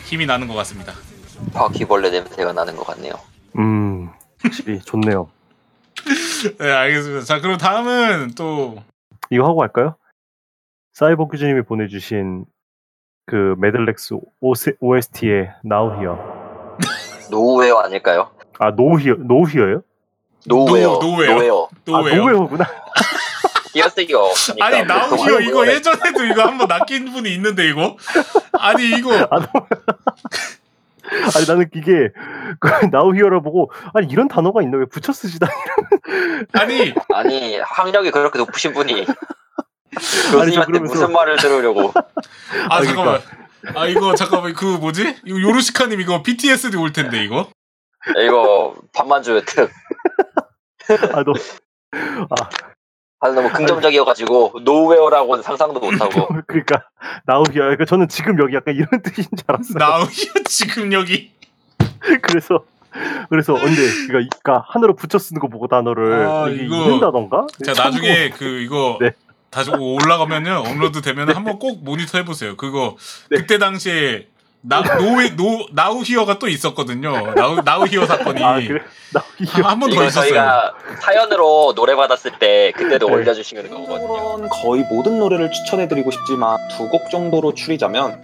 힘이 나는 것 같습니다. 바퀴벌레 냄새가 나는 것 같네요. 확실히 좋네요. 네, 알겠습니다. 자, 그럼 다음은 또 이거 하고 갈까요? 사이버규즈님이 보내주신 그 메들렉스 OST의 Now Here. 노웨어 아닐까요? 아, 노웨어요? 노웨어구나. 이어쓰기가 없으니까. 아니, 나오시오. 이거 예전에도 이거 한번 낚인 분이 있는데, 이거? 아니, 이거. 아니, 나는 이게, 나오히어라 보고, 아니, 이런 단어가 있나? 왜 붙여 쓰시다? 아니, 학력이 그렇게 높으신 분이. 교수님한테 무슨 말을 들으려고. 아, 그러니까. 잠깐만. 이거, 그 뭐지? 이거 요루시카님 이거 PTSD 올 텐데, 이거? 이거 밤만주의 특. 아, 너. 아. 아, 너무 긍정적이어가지고 노웨어라고는 상상도 못하고. 그러니까 나우히어. 그러니까 저는 지금 여기 약간 이런 뜻인 줄 알았어요. 나우히어 지금 여기. 그래서 근데 그러니까 하늘로 붙여 쓰는 거 보고 단어를 아, 이거 읽는다던가. 자 나중에 그 이거 네. 다시 올라가면요 업로드 되면 네. 한번 꼭 모니터 해보세요. 그거 네. 그때 당시에. 나우히어가 또 있었거든요. 나우히어 사건이. 아, 그래? 한 번 더 있었어요. 저희가 사연으로 노래 받았을 때 그때도 네. 올려주시는 거거든요. 거의 모든 노래를 추천해드리고 싶지만 두 곡 정도로 추리자면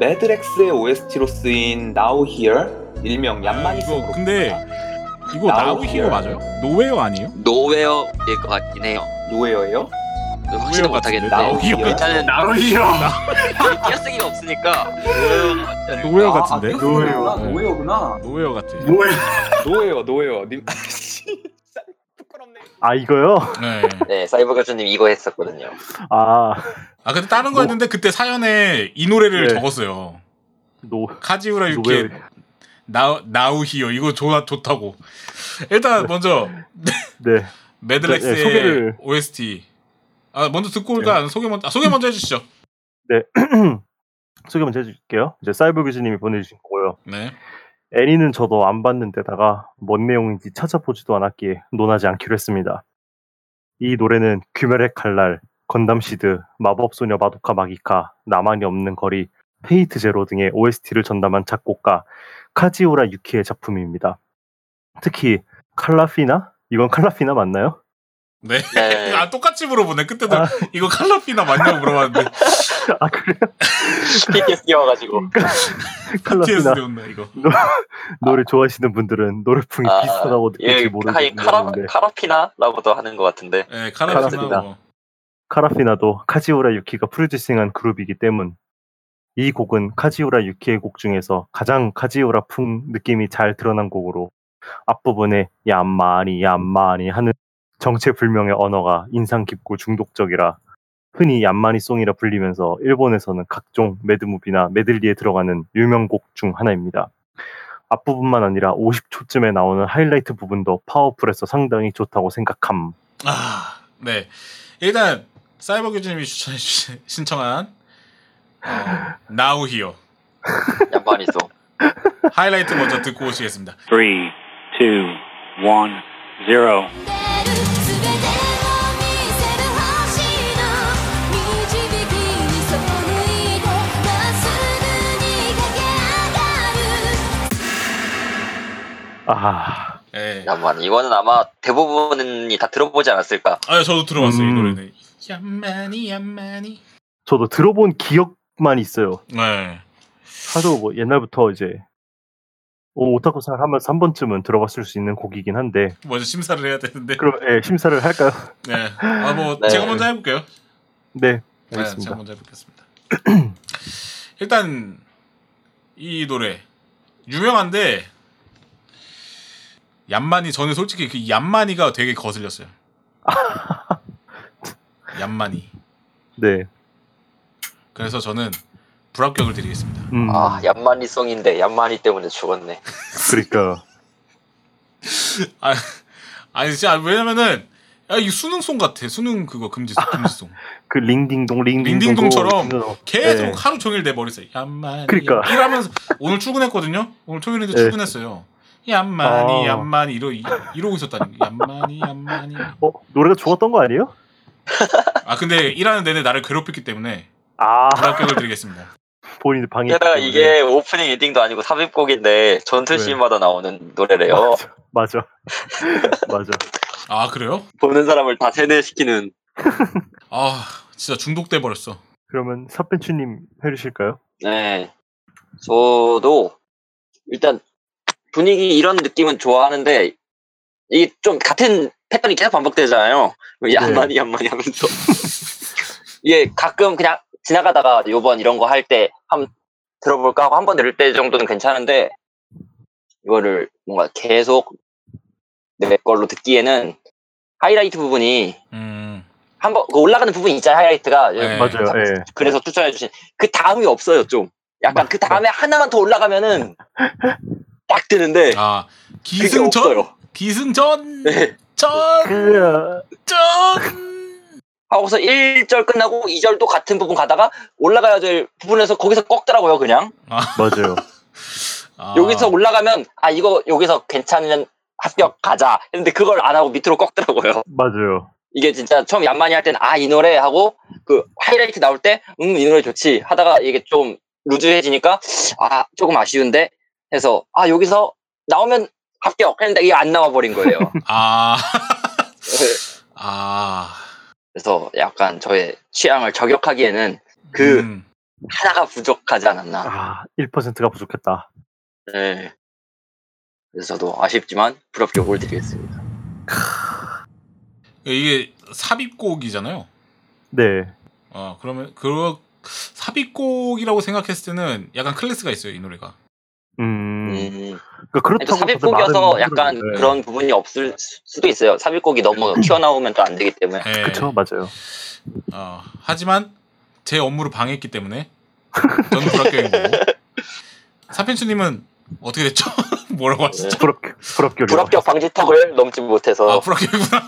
매드렉스의 OST로 쓰인 나우히어 일명 얀마니송. 근데 이거 나우히어 맞아요? 노웨어 아니에요? 노웨어일 것 같긴 해요. 노웨어예요? 확실히 못하겠는데 일단은 나우히어 띄어쓰기가 없으니까 노웨어 같은데? 노웨어구나. 노웨어 같아. 노웨어 님 진짜 부끄럽네. 아 이거요? 네 사이버가주님 이거 했었거든요. 아 근데 다른 거 했는데 그때 사연에 이 노래를 적었어요. 카지우라 유키 나우히어 이거 좋다고. 일단 먼저 네 매드렉스의 OST 아 먼저 듣고 일단 소개 먼저 해주시죠. 네 소개 먼저 해줄게요. 이제 사이버규즈님이 보내주신 거고요. 네. 애니는 저도 안 봤는데다가 뭔 내용인지 찾아보지도 않았기에 논하지 않기로 했습니다. 이 노래는 귀멸의 칼날, 건담시드, 마법소녀 마도카 마기카, 나만이 없는 거리, 페이트 제로 등의 OST를 전담한 작곡가 카지오라 유키의 작품입니다. 특히 칼라피나? 이건 칼라피나 맞나요? 네. 네. 아, 똑같이 물어보네. 그때도 이거 칼라피나 맞냐고 물어봤는데. 아, 그래요? PTSD 와가지고. 칼라피나. 이거. 노래 좋아하시는 분들은 노래풍이 비슷하다고 느낄지 모르겠는데. 카라피나라고도 하는 것 같은데. 네, 카라피나. 카라피나도 카지오라 유키가 프로듀싱한 그룹이기 때문 이 곡은 카지오라 유키의 곡 중에서 가장 카지오라풍 느낌이 잘 드러난 곡으로 앞부분에 얀마니 하는 정체불명의 언어가 인상 깊고 중독적이라 흔히 얀마니송이라 불리면서 일본에서는 각종 매드무비나 메들리에 들어가는 유명곡 중 하나입니다. 앞부분만 아니라 50초쯤에 나오는 하이라이트 부분도 파워풀해서 상당히 좋다고 생각함. 아, 네. 일단 사이버 교수님이 신청한 나우히어 얀마니송 하이라이트 먼저 듣고 오시겠습니다. 3, 2, 1, 0 아, 예. 야만 이거는 아마 대부분이 다 들어보지 않았을까? 아, 저도 들어봤어요 이 노래는. 얀마니. 저도 들어본 기억만 있어요. 네. 하도 뭐 옛날부터 이제 오타쿠상 하면서 한 번쯤은 들어봤을 수 있는 곡이긴 한데. 먼저 심사를 해야 되는데. 그럼 예, 심사를 할까요? 네. 아, 뭐 네. 제가 먼저 해볼게요. 네. 알겠습니다. 네, 제가 먼저 해보겠습니다. 일단 이 노래 유명한데. 얀마니 저는 솔직히 그 얀마니가 되게 거슬렸어요. 얀마니. 네. 그래서 저는 불합격을 드리겠습니다. 아 얀마니송인데 얀마니 때문에 죽었네. 그러니까. 아니 진짜 왜냐면은 야, 이 수능송 같아. 수능 그거 금지송. 그 링딩동처럼 계속 네. 하루 종일 내 머릿속에 얀마니. 그러니까. 이러면서 오늘 출근했거든요. 오늘 토요일에도 네. 출근했어요. 얀마니 이러고 있었다니. 얀마니. 노래가 좋았던 거 아니에요? 아 근데 일하는 내내 나를 괴롭혔기 때문에 불합격을 드리겠습니다. 본인 방이. 게다가 이게 오프닝 엔딩도 아니고 삽입곡인데 전투씬마다 나오는 노래래요. 맞아. 아 그래요? 보는 사람을 다 세뇌시키는. 아 진짜 중독돼 버렸어. 그러면 삿벤츠님 해주실까요? 네. 저도 일단. 분위기 이런 느낌은 좋아하는데 이게 좀 같은 패턴이 계속 반복되잖아요. 얀마니 하면서 이게 가끔 그냥 지나가다가 요번 이런 거 할 때 한번 들어볼까 하고 한번 들을 때 정도는 괜찮은데 이거를 뭔가 계속 내 걸로 듣기에는 하이라이트 부분이 한번 그 올라가는 부분이 있잖아요. 하이라이트가 맞아요. 그래서 추천해 주신 그 다음이 없어요. 좀 약간 그 다음에 하나만 더 올라가면은 빡 뜨는데 아 기승전? 기승전? 네. 하고서 1절 끝나고 2절도 같은 부분 가다가 올라가야 될 부분에서 거기서 꺾더라고요 그냥. 아. 맞아요. 아. 여기서 올라가면 아 이거 여기서 괜찮으면 합격 가자 했는데 그걸 안 하고 밑으로 꺾더라고요. 맞아요. 이게 진짜 처음 얀마니 할 때는 아 이 노래 하고 그 하이라이트 나올 때 이 노래 좋지 하다가 이게 좀 루즈해지니까 아 조금 아쉬운데 해서 아 여기서 나오면 합격 했는데 이게 안 나와버린 거예요. 아. 아. 그래서 약간 저의 취향을 저격하기에는 그 하나가 부족하지 않았나. 아, 1%가 부족했다. 네. 그래서 저도 아쉽지만 부럽게 올드리겠습니다. 이게 삽입곡이잖아요. 네. 어, 그러면 그 삽입곡이라고 생각했을 때는 약간 클래스가 있어요, 이 노래가. 그러니까 그렇다고 삽입곡이어서 약간 네. 그런 부분이 없을 수도 있어요. 삽입곡이 너무 튀어나오면 또 안 되기 때문에. 네. 그렇죠, 맞아요. 어, 하지만 제 업무를 방해했기 때문에 저는 불합격인 거고. 사펜수님은 어떻게 됐죠? 뭐라고 하시죠? 네. 불합격 방지턱을 넘지 못해서. 아, 불합격이구나.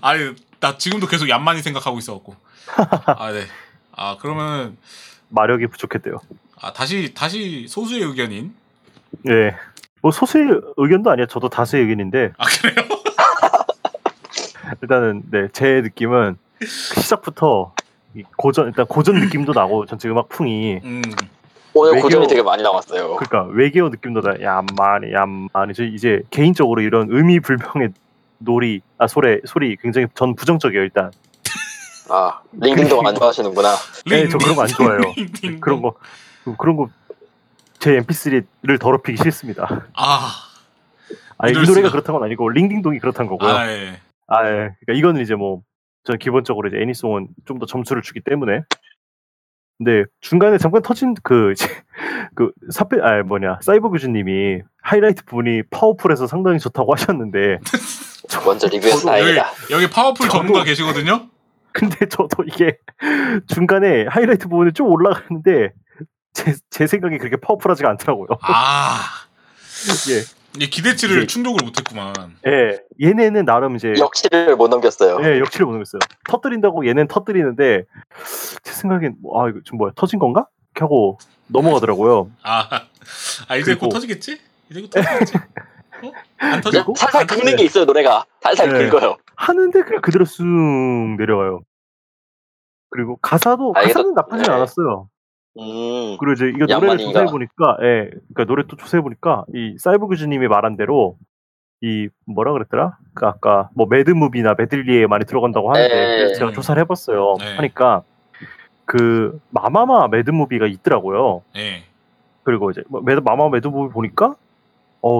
아니 나 지금도 계속 얀만히 생각하고 있어갖고. 아 네. 아 그러면 마력이 부족했대요. 아 다시 소수의 의견인. 예. 뭐 소수의 의견도 아니야. 저도 다수의 의견인데. 아 그래요? 일단은 네 제 느낌은 시작부터 고전 느낌도 나고 전체 음악 풍이. 오늘 외계어, 고전이 되게 많이 나왔어요. 그러니까 외계어 느낌도 나. 얀만이 저 이제 개인적으로 이런 의미 불명의 소리 굉장히 전 부정적이에요 일단. 아 링딩동 안 좋아하시는구나. 네, 저 그런 거 안 좋아해요. 그런 거 제 MP3를 더럽히기 싫습니다. 아니 이 노래가 그렇다고는 아니고 링딩동이 그렇단 거고요. 예. 그러니까 이거는 이제 뭐 저는 기본적으로 이제 애니송은 좀 더 점수를 주기 때문에. 근데 중간에 잠깐 터진 사이버 교수님이 하이라이트 부분이 파워풀해서 상당히 좋다고 하셨는데. 먼저 리뷰해서 다행이다. 여기 파워풀 전문가 계시거든요. 근데 저도 이게 중간에 하이라이트 부분이 좀 올라가는데 제 생각이 그렇게 파워풀하지가 않더라고요. 아, 예, 기대치를 충족을 못했구만. 예, 얘네는 나름 이제 역치를 못 넘겼어요. 예, 역치를 못 넘겼어요. 터뜨린다고 얘네는 터뜨리는데 제 생각엔 아 이거 지금 뭐야 터진 건가? 이렇게 하고 넘어가더라고요. 아 이제 곧 터지겠지? 어? 안 터지고? 살살 긁는 게 있어요 노래가. 살살 긁어요. 하는데 그냥 그대로 쑥 내려가요. 그리고 가사는 나쁘진 않았어요. 그리고 이제 이거 노래를 조사해 보니까, 그러니까 노래도 조사해 보니까 이 사이버규즈님이 말한 대로 이 뭐라 그랬더라? 그 아까 뭐 매드무비나 매들리에 많이 들어간다고 하는데 제가 조사를 해봤어요. 하니까 그 마마마 매드무비가 있더라고요. 그리고 이제 마마마 매드무비 보니까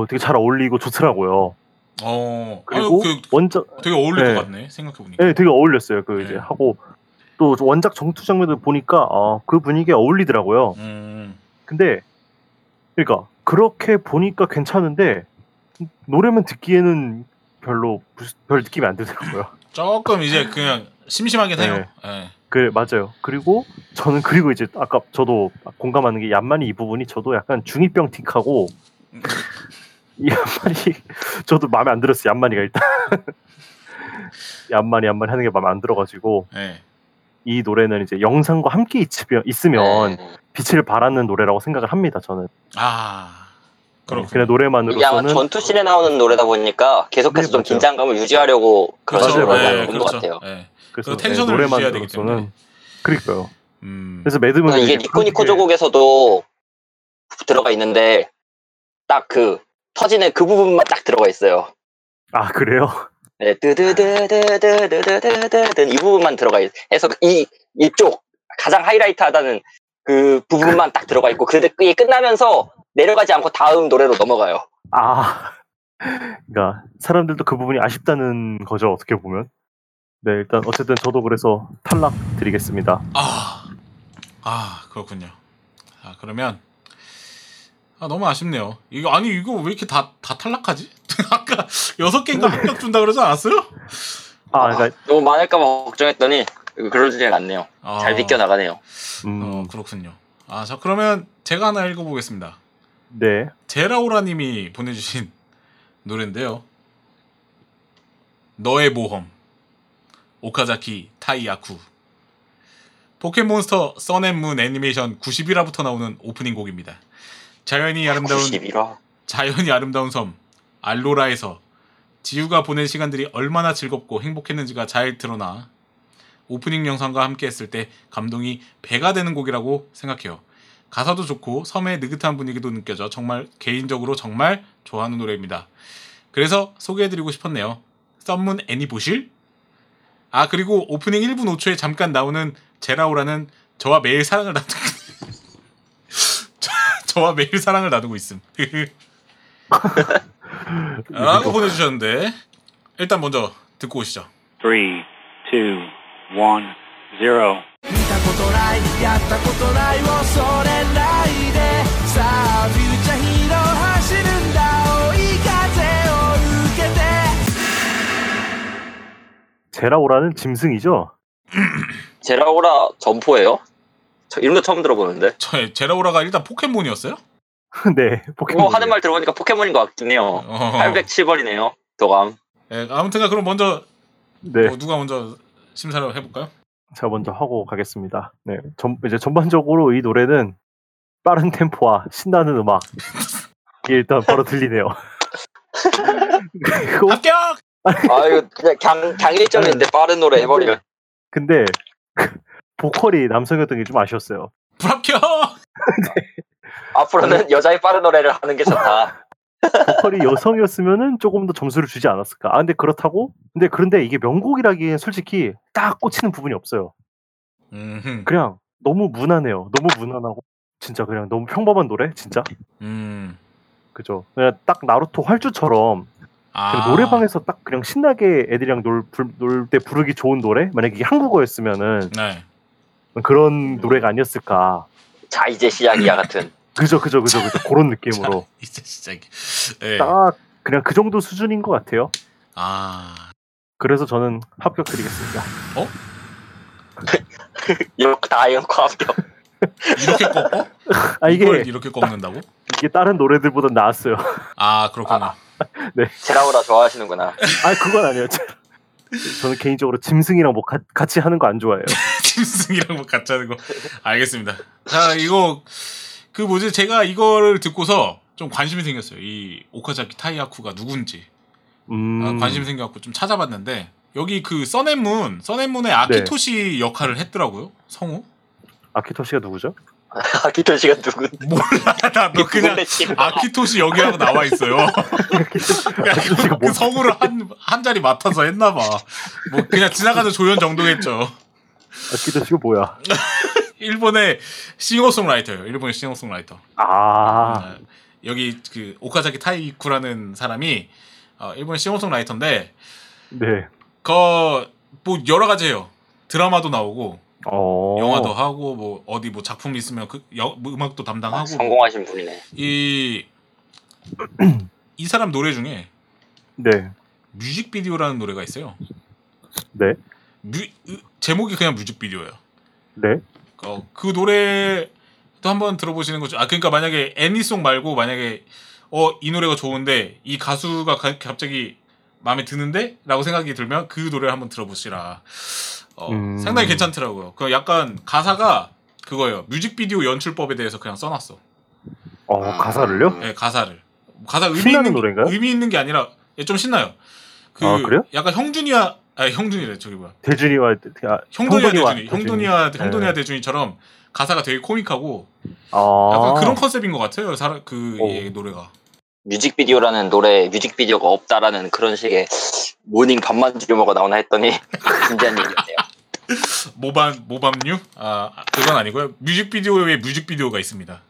되게 잘 어울리고 좋더라고요. 그리고 원작 되게 어울릴 것 같네 생각해 보니까. 네, 되게 어울렸어요. 이제 하고. 또 원작 정투 장면을 보니까 그 분위기에 어울리더라고요. 근데 그러니까 그렇게 보니까 괜찮은데 노래만 듣기에는 별 느낌이 안 들더라고요. 조금 이제 그냥 심심하긴 해요. 네. 그 맞아요. 그리고 이제 아까 저도 공감하는 게 얀만이 이 부분이 저도 약간 중이병 틱하고 얀만이 저도 마음에 안 들었어요. 얀만이가 일단 얀만이 하는 게 마음에 안 들어가지고. 네. 이 노래는 이제 영상과 함께 있으면 빛을 발하는 노래라고 생각을 합니다. 저는. 그렇군요. 그냥 노래만으로서는. 이게 아마 전투씬에 나오는 노래다 보니까 계속해서 좀 긴장감을 유지하려고 그런 것 같아요. 그래서 텐션을 유지해야 되기 때문에. 그러니까요. 그래서 매드문이 이게 니코니코 조곡에서도 들어가 있는데 딱 그 터지는 그 부분만 딱 들어가 있어요. 아 그래요? 네, 이 부분만 들어가 있어. 해서 이쪽 가장 하이라이트하다는 그 부분만 딱 들어가 있고, 그게 끝나면서 내려가지 않고 다음 노래로 넘어가요. 그러니까 사람들도 그 부분이 아쉽다는 거죠, 어떻게 보면. 네, 일단 어쨌든 저도 그래서 탈락 드리겠습니다. 그렇군요. 그러면. 너무 아쉽네요. 이거 왜 이렇게 다 탈락하지? 아까 6개인가 합격 준다 그러지 않았어요? 그러니까 너무 많을까봐 걱정했더니 그러지는 않네요. 잘 비껴 나가네요. 그렇군요. 자 그러면 제가 하나 읽어보겠습니다. 네. 제라오라님이 보내주신 노래인데요. 너의 모험. 오카자키 타이야쿠. 포켓몬스터 선앤문 애니메이션 91화부터 나오는 오프닝 곡입니다. 자연이 아름다운 섬 알로라에서 지우가 보낸 시간들이 얼마나 즐겁고 행복했는지가 잘 드러나 오프닝 영상과 함께 했을 때 감동이 배가 되는 곡이라고 생각해요. 가사도 좋고 섬의 느긋한 분위기도 느껴져 정말 개인적으로 정말 좋아하는 노래입니다. 그래서 소개해드리고 싶었네요. 썸문 애니 보실? 아 그리고 오프닝 1분 5초에 잠깐 나오는 제라오라는 저와 매일 사랑을 나누고 저와 매일 사랑을 나누고 있음 라고 보내주셨는데 일단 먼저 듣고 오시죠. 3, 2, 1, 0 제라오라는 짐승이죠? 제라오라 점포예요? 저 이름도 처음 들어보는데. 제라오라가 일단 포켓몬이었어요? 네. 포켓몬. 하는 말 들어보니까 포켓몬인 것 같긴 해요. 807번이네요. 도감. 네, 아무튼가 그럼 먼저 네. 누가 먼저 심사를 해볼까요? 제가 먼저 하고 가겠습니다. 네. 이제 전반적으로 이 노래는 빠른 템포와 신나는 음악 이게 일단 바로 들리네요. 합격! 아 이거 그냥 강일점인데 빠른 노래 해버리면. 근데 보컬이 남성이었던 게 좀 아쉬웠어요. 불합격. 네. 앞으로는 여자의 빠른 노래를 하는 게 좋다. 보컬이 여성이었으면은 조금 더 점수를 주지 않았을까. 아 근데 그렇다고? 그런데 이게 명곡이라기엔 솔직히 딱 꽂히는 부분이 없어요. 그냥 너무 무난해요. 너무 무난하고 진짜 그냥 너무 평범한 노래 진짜. 그죠. 그냥 딱 나루토 활주처럼. 아. 노래방에서 딱 그냥 신나게 애들이랑 놀 때 부르기 좋은 노래? 만약에 이게 한국어였으면은 네. 그런 노래가 아니었을까. 자 이제 시작이야 같은. 그죠. 그런 느낌으로. 자, 이제 시작이. 네. 딱 그냥 그 정도 수준인 것 같아요. 아. 그래서 저는 합격 드리겠습니다. 어? 이렇게 합격. 이렇게 꺾어? 아 이게 이렇게 꺾는다고? 이게 다른 노래들보다 나았어요. 아 그렇구나. 네. 제라오라 좋아하시는구나. 아 그건 아니었죠. 저는 개인적으로 짐승이랑 뭐 같이 하는 거 안 좋아해요. 짐승이랑 뭐 같이 하는 거. 알겠습니다. 자 이거 제가 이거를 듣고서 좀 관심이 생겼어요. 이 오카자키 타이야쿠가 누군지 관심이 생겨갖고 좀 찾아봤는데 여기 그 선앤문의 아키토시 네. 역할을 했더라고요. 성우. 아키토시가 누구죠? 아키토시가 누군데? 몰라 나도 그냥 아키토시 여기하고 나와 있어요. 그 성우를 한 자리 맡아서 했나봐. 뭐 그냥 지나가는 조연 정도겠죠. 아키토시가 뭐야? 일본의 싱어송라이터. 아 여기 그 오카자키 타이쿠라는 사람이 일본의 싱어송라이터인데 네. 뭐 여러 가지예요. 드라마도 나오고. 영화도 하고 뭐 어디 뭐 작품 있으면 뭐 음악도 담당하고 성공하신 분이네. 이 사람 노래 중에 네 뮤직비디오라는 노래가 있어요. 네 제목이 그냥 뮤직비디오예요. 네 그 노래도 한번 들어보시는 거죠. 아 그러니까 만약에 애니송 말고 만약에 이 노래가 좋은데 이 가수가 갑자기 마음에 드는데라고 생각이 들면 그 노래를 한번 들어보시라. 상당히 괜찮더라고요. 그 약간 가사가 그거예요. 뮤직비디오 연출법에 대해서 그냥 써놨어. 가사를요? 네, 가사를. 가사 의미 있는 게 아니라 좀 신나요. 그래요? 약간 형돈이와 대준이처럼 가사가 되게 코믹하고 약간 그런 컨셉인 것 같아요. 이 노래가. 뮤직비디오라는 노래에 뮤직비디오가 없다라는 그런 식의 모닝 밤만주 유머가 나오나 했더니 진지한 얘기였네요. 모밤류? 아 그건 아니고요. 뮤직비디오에 뮤직비디오가 있습니다.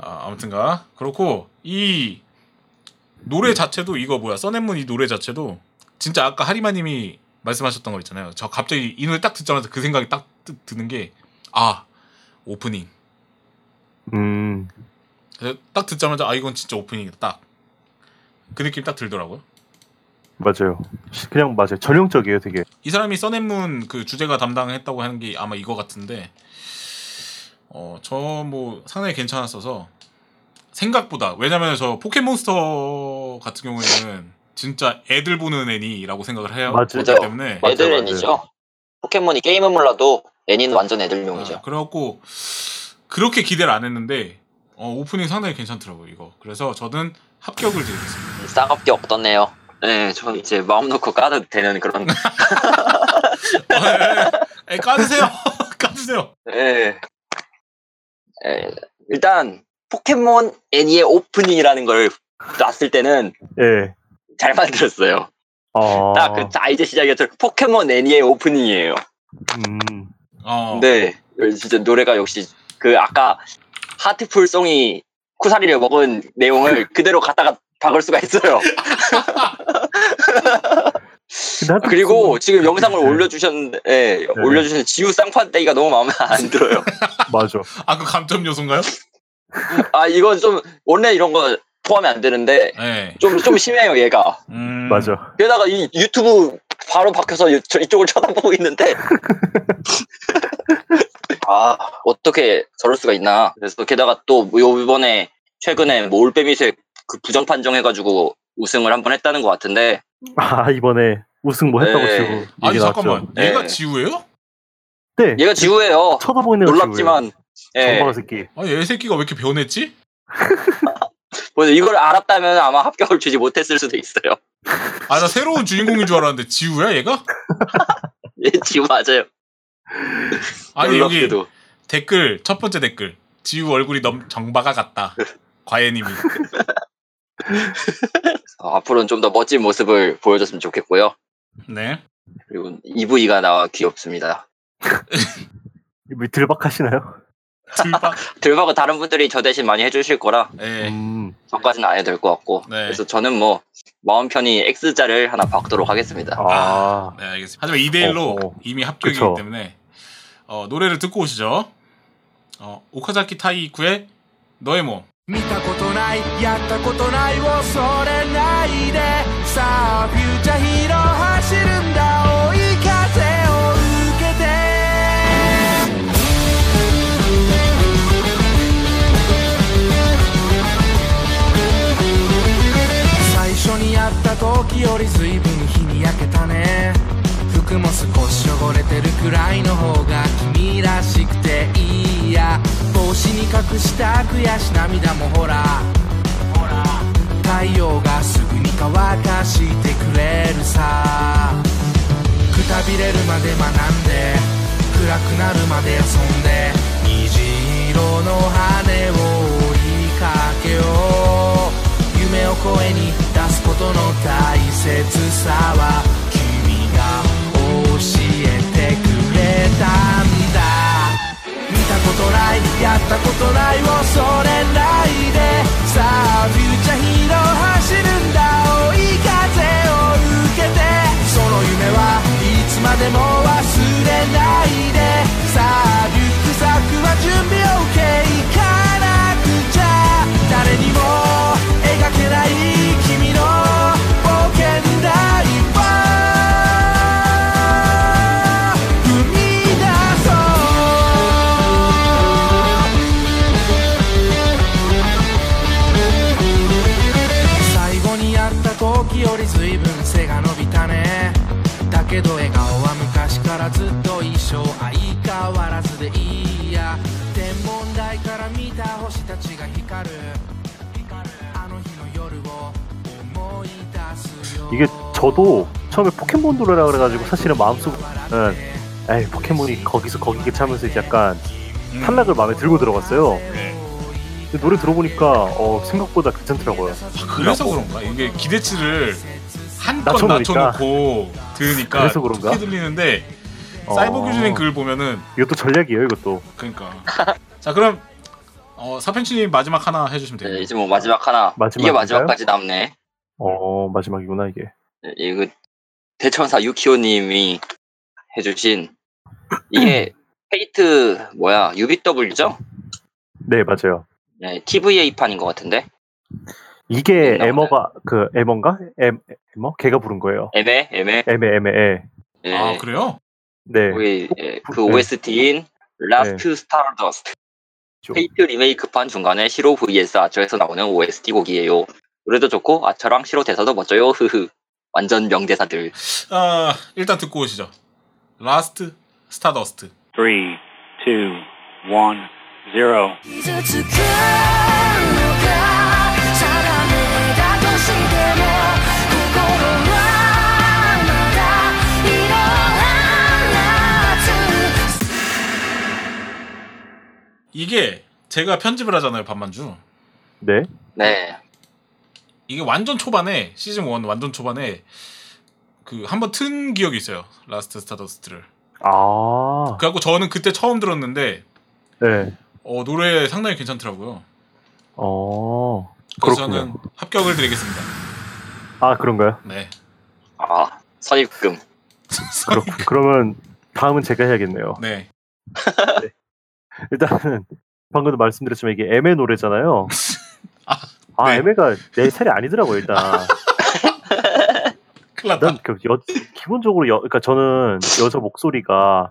아무튼가 그렇고 이 노래 자체도 이거 뭐야 써낸문 이 노래 자체도 진짜 아까 하리마님이 말씀하셨던 거 있잖아요. 저 갑자기 이 노래 딱 듣자마자 그 생각이 딱 드는 게 오프닝. 딱 듣자마자 이건 진짜 오프닝이다 딱 그 느낌 딱 들더라고요. 맞아요. 그냥 맞아요. 전형적이에요 되게. 이 사람이 써낸문 그 주제가 담당했다고 하는 게 아마 이거 같은데 저 뭐 상당히 괜찮았어서 생각보다. 왜냐면 저 포켓몬스터 같은 경우에는 진짜 애들 보는 애니라고 생각을 해요. 맞기 때문에 애들 애니죠. 포켓몬이 게임은 몰라도 애니는 완전 애들용이죠. 아, 그래갖고 그렇게 기대를 안 했는데 오프닝 상당히 괜찮더라고요 이거. 그래서 저는 합격을 드리겠습니다. 쌍합격 떴네요. 네, 전 이제 마음 놓고 까도 되는 그런. 네, 까주세요. 까주세요. 네. 네, 일단 포켓몬 애니의 오프닝이라는 걸 놨을 때는 네. 잘 만들었어요. 딱 그 자 이제 시작이었죠. 포켓몬 애니의 오프닝이에요. 네, 진짜 노래가 역시 그 아까 하트풀송이 쿠사리를 먹은 내용을 그대로 갖다가 박을 수가 있어요. 그리고 지금 영상을 올려주셨는데, 네. 올려주신 지우 쌍판대기가 너무 마음에 안 들어요. 맞아. 아, 그 감점 요소인가요? 아, 이건 좀, 원래 이런 거 포함이 안 되는데, 네. 좀 심해요, 얘가. 맞아. 게다가 이 유튜브 바로 박혀서 이쪽을 쳐다보고 있는데, 아, 어떻게 저럴 수가 있나. 그래서 게다가 또, 요번에, 최근에 뭐 올빼미새 그 부정 판정해가지고 우승을 한번 했다는 것 같은데, 아 이번에 우승 뭐 했다고 네. 치고 아니 잠깐만 네. 얘가 지우예요? 네 얘가 지우예요. 쳐다보이네요. 놀랍지만 정말 새끼. 아 얘 새끼가 왜 이렇게 변했지? 이걸 알았다면 아마 합격을 주지 못했을 수도 있어요. 아 나 새로운 주인공인 줄 알았는데 지우야 얘가? 얘 지우 맞아요. 아니 여기 댓글 첫 번째 댓글 지우 얼굴이 너무 정바가 같다. 과연님이. 앞으로는 좀 더 멋진 모습을 보여줬으면 좋겠고요. 네. 그리고 이브이가 나와 귀엽습니다. 이브이 들박하시나요? 들박? 들박은 다른 분들이 저 대신 많이 해주실 거라. 네. 저까지는 안 해도 될 것 같고. 네. 그래서 저는 뭐 마음 편히 X자를 하나 박도록 하겠습니다. 아, 네 알겠습니다. 하지만 2대1로 이미 합격이기 그쵸. 때문에 노래를 듣고 오시죠. 오카자키 타이쿠의 너의 몸. けど、 저도 처음에 포켓몬 노래라 그래가지고 사실은 마음속으로는 에이 포켓몬이 거기서 거기겠지 하면서 이제 약간 탈락을 마음에 들고 들어갔어요. 네. 근데 노래 들어보니까 생각보다 괜찮더라고요. 아, 그래서 그런가? 이게 기대치를 한껏 낮춰놓고 들으니까 그래서 그런가? 좋게 들리는데 사이버 규준인 글을 보면은 이것도 전략이에요 이것도. 그러니까. 자 그럼 사펜치님 마지막 하나 해주시면 돼요. 네, 이제 뭐 마지막 하나. 이게 마지막까지 남네. 마지막이구나 이게. 이거 대천사 유키오님이 해주신 이게 페이트 뭐야 UBW죠? 네 맞아요. 네 TVA 판인 것 같은데. 이게 에머가 그 에머인가? 에머? 걔가 부른 거예요. 에메. 네. 아 그래요? 네. 거기, 그 OST인 Last to Stardust. 페이트 리메이크판 중간에 시로 vs 아처에서 나오는 OST 곡이에요. 노래도 좋고 아처랑 시로 대사도 멋져요. 흐흐. 완전 명대사들. 아, 일단 듣고 오시죠. 라스트 스타더스트. 3, 2, 1, 0. 이게 제가 편집을 하잖아요, 밤만주. 네. 네. 이게 완전 초반에 시즌 1 완전 초반에 그 한번 튼 기억이 있어요. 라스트 스타더스트를. 아. 그래갖고 저는 그때 처음 들었는데, 네. 노래 상당히 괜찮더라고요. 어. 그래서 그렇군요. 저는 합격을 드리겠습니다. 아 그런가요? 네. 아 선입금. 그러면 다음은 제가 해야겠네요. 네. 네. 일단은 방금도 말씀드렸지만 이게 애매 노래잖아요. 아, 네. 애매가 내 살이 아니더라고요, 일단. 큰일 났다. 기본적으로, 그러니까 저는 여자 목소리가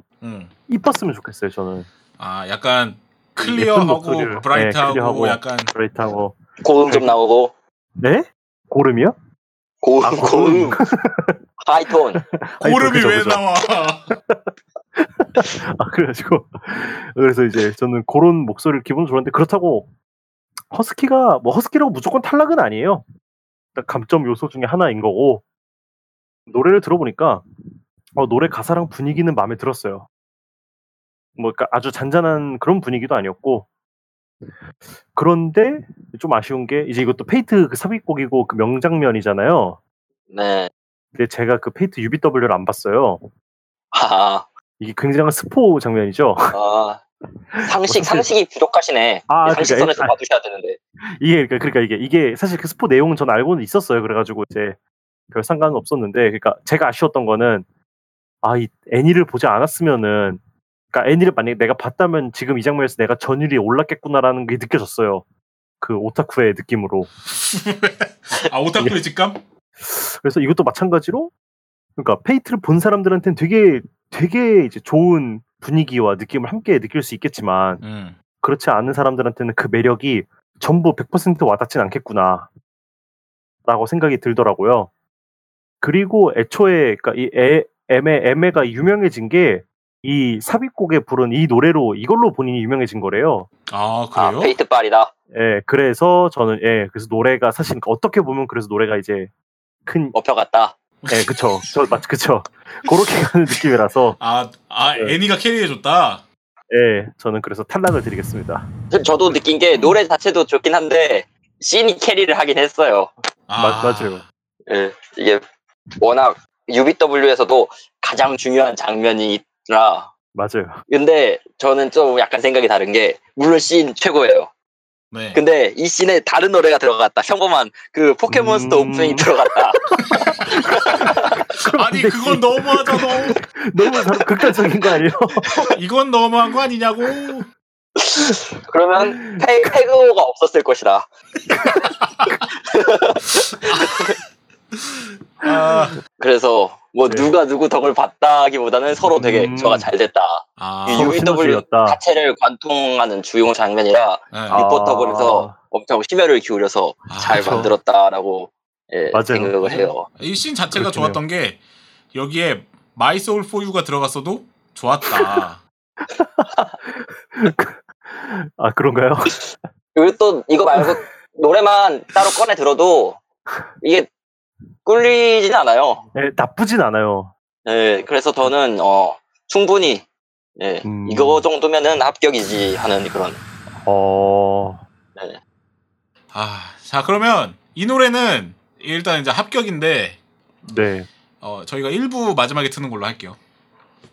이뻤으면 좋겠어요, 저는. 아, 약간 클리어하고 브라이트하고, 네, 클리어하고 약간. 브라이트하고. 고음 좀 나오고. 네? 고름이요? 고음. 하이톤. 고름이 그죠, 왜 나와? 아, 그래서 이제 저는 그런 목소리를 기분 좋았는데, 그렇다고 허스키가, 뭐 허스키라고 무조건 탈락은 아니에요. 감점 요소 중에 하나인 거고, 노래를 들어보니까, 노래 가사랑 분위기는 마음에 들었어요. 뭐, 그러니까 아주 잔잔한 그런 분위기도 아니었고, 그런데 좀 아쉬운 게, 이제 이것도 페이트 그 삽입곡이고 그 명장면이잖아요. 네. 근데 제가 그 페이트 UBW를 안 봤어요. 하하. 이게 굉장한 스포 장면이죠. 아, 상식이 부족하시네. 아, 상식선에서 그러니까, 봐두셔야 되는데. 이게 그러니까 이게 사실 그 스포 내용은 전 알고는 있었어요. 그래가지고 이제 별 상관은 없었는데, 그러니까 제가 아쉬웠던 거는 이 애니를 보지 않았으면은, 그러니까 애니를 만약에 내가 봤다면 지금 이 장면에서 내가 전율이 올랐겠구나라는 게 느껴졌어요. 그 오타쿠의 느낌으로. 아 오타쿠의 직감? 그래서 이것도 마찬가지로, 그러니까 페이트를 본 사람들한테는 되게 이제 좋은 분위기와 느낌을 함께 느낄 수 있겠지만, 그렇지 않은 사람들한테는 그 매력이 전부 100% 와닿진 않겠구나 라고 생각이 들더라고요. 그리고 애초에 그러니까 이 애매가 유명해진 게 이 삽입곡에 부른 이 노래로, 이걸로 본인이 유명해진 거래요. 아 그래요? 아, 페이트 빨이다. 예, 그래서 저는 그래서 노래가 사실 어떻게 보면, 그래서 노래가 이제 큰 업혀갔다. 네, 그쵸. 그쵸. 그렇게 가는 느낌이라서. 애니가 캐리해줬다? 네, 저는 그래서 탈락을 드리겠습니다. 저도 느낀 게, 노래 자체도 좋긴 한데, 씬이 캐리를 하긴 했어요. 맞아요. 네, 이게 워낙 UBW에서도 가장 중요한 장면이라. 맞아요. 근데 저는 좀 약간 생각이 다른 게, 물론 씬 최고예요. 네. 근데 이 씬에 다른 노래가 들어갔다. 평범한 그 포켓몬스터 오프닝이 들어갔다. 아니 그건 너무하잖아. 너무 극단적인 거 아니에요? 이건 너무한 거 아니냐고. 그러면 태그가 없었을 것이다. 그래서 뭐 네. 누가 누구 덕을 봤다기보다는 서로 되게 저가 잘 됐다. UBW 자체를 관통하는 주요 장면이라 리포터블에서 엄청 심혈을 기울여서 잘 그렇죠. 만들었다라고 맞아요. 생각을 해요. 이 씬 자체가 그렇군요. 좋았던 게, 여기에 My Soul For You가 들어갔어도 좋았다. 아 그런가요? 그리고 또 이거 말고 노래만 따로 꺼내 들어도 이게 꿀리진 않아요. 네, 나쁘진 않아요. 네, 그래서 저는 충분히 이거 정도면은 합격이지 하는 그런. 네. 자 그러면 이 노래는 일단 이제 합격인데. 네. 저희가 1부 마지막에 트는 걸로 할게요.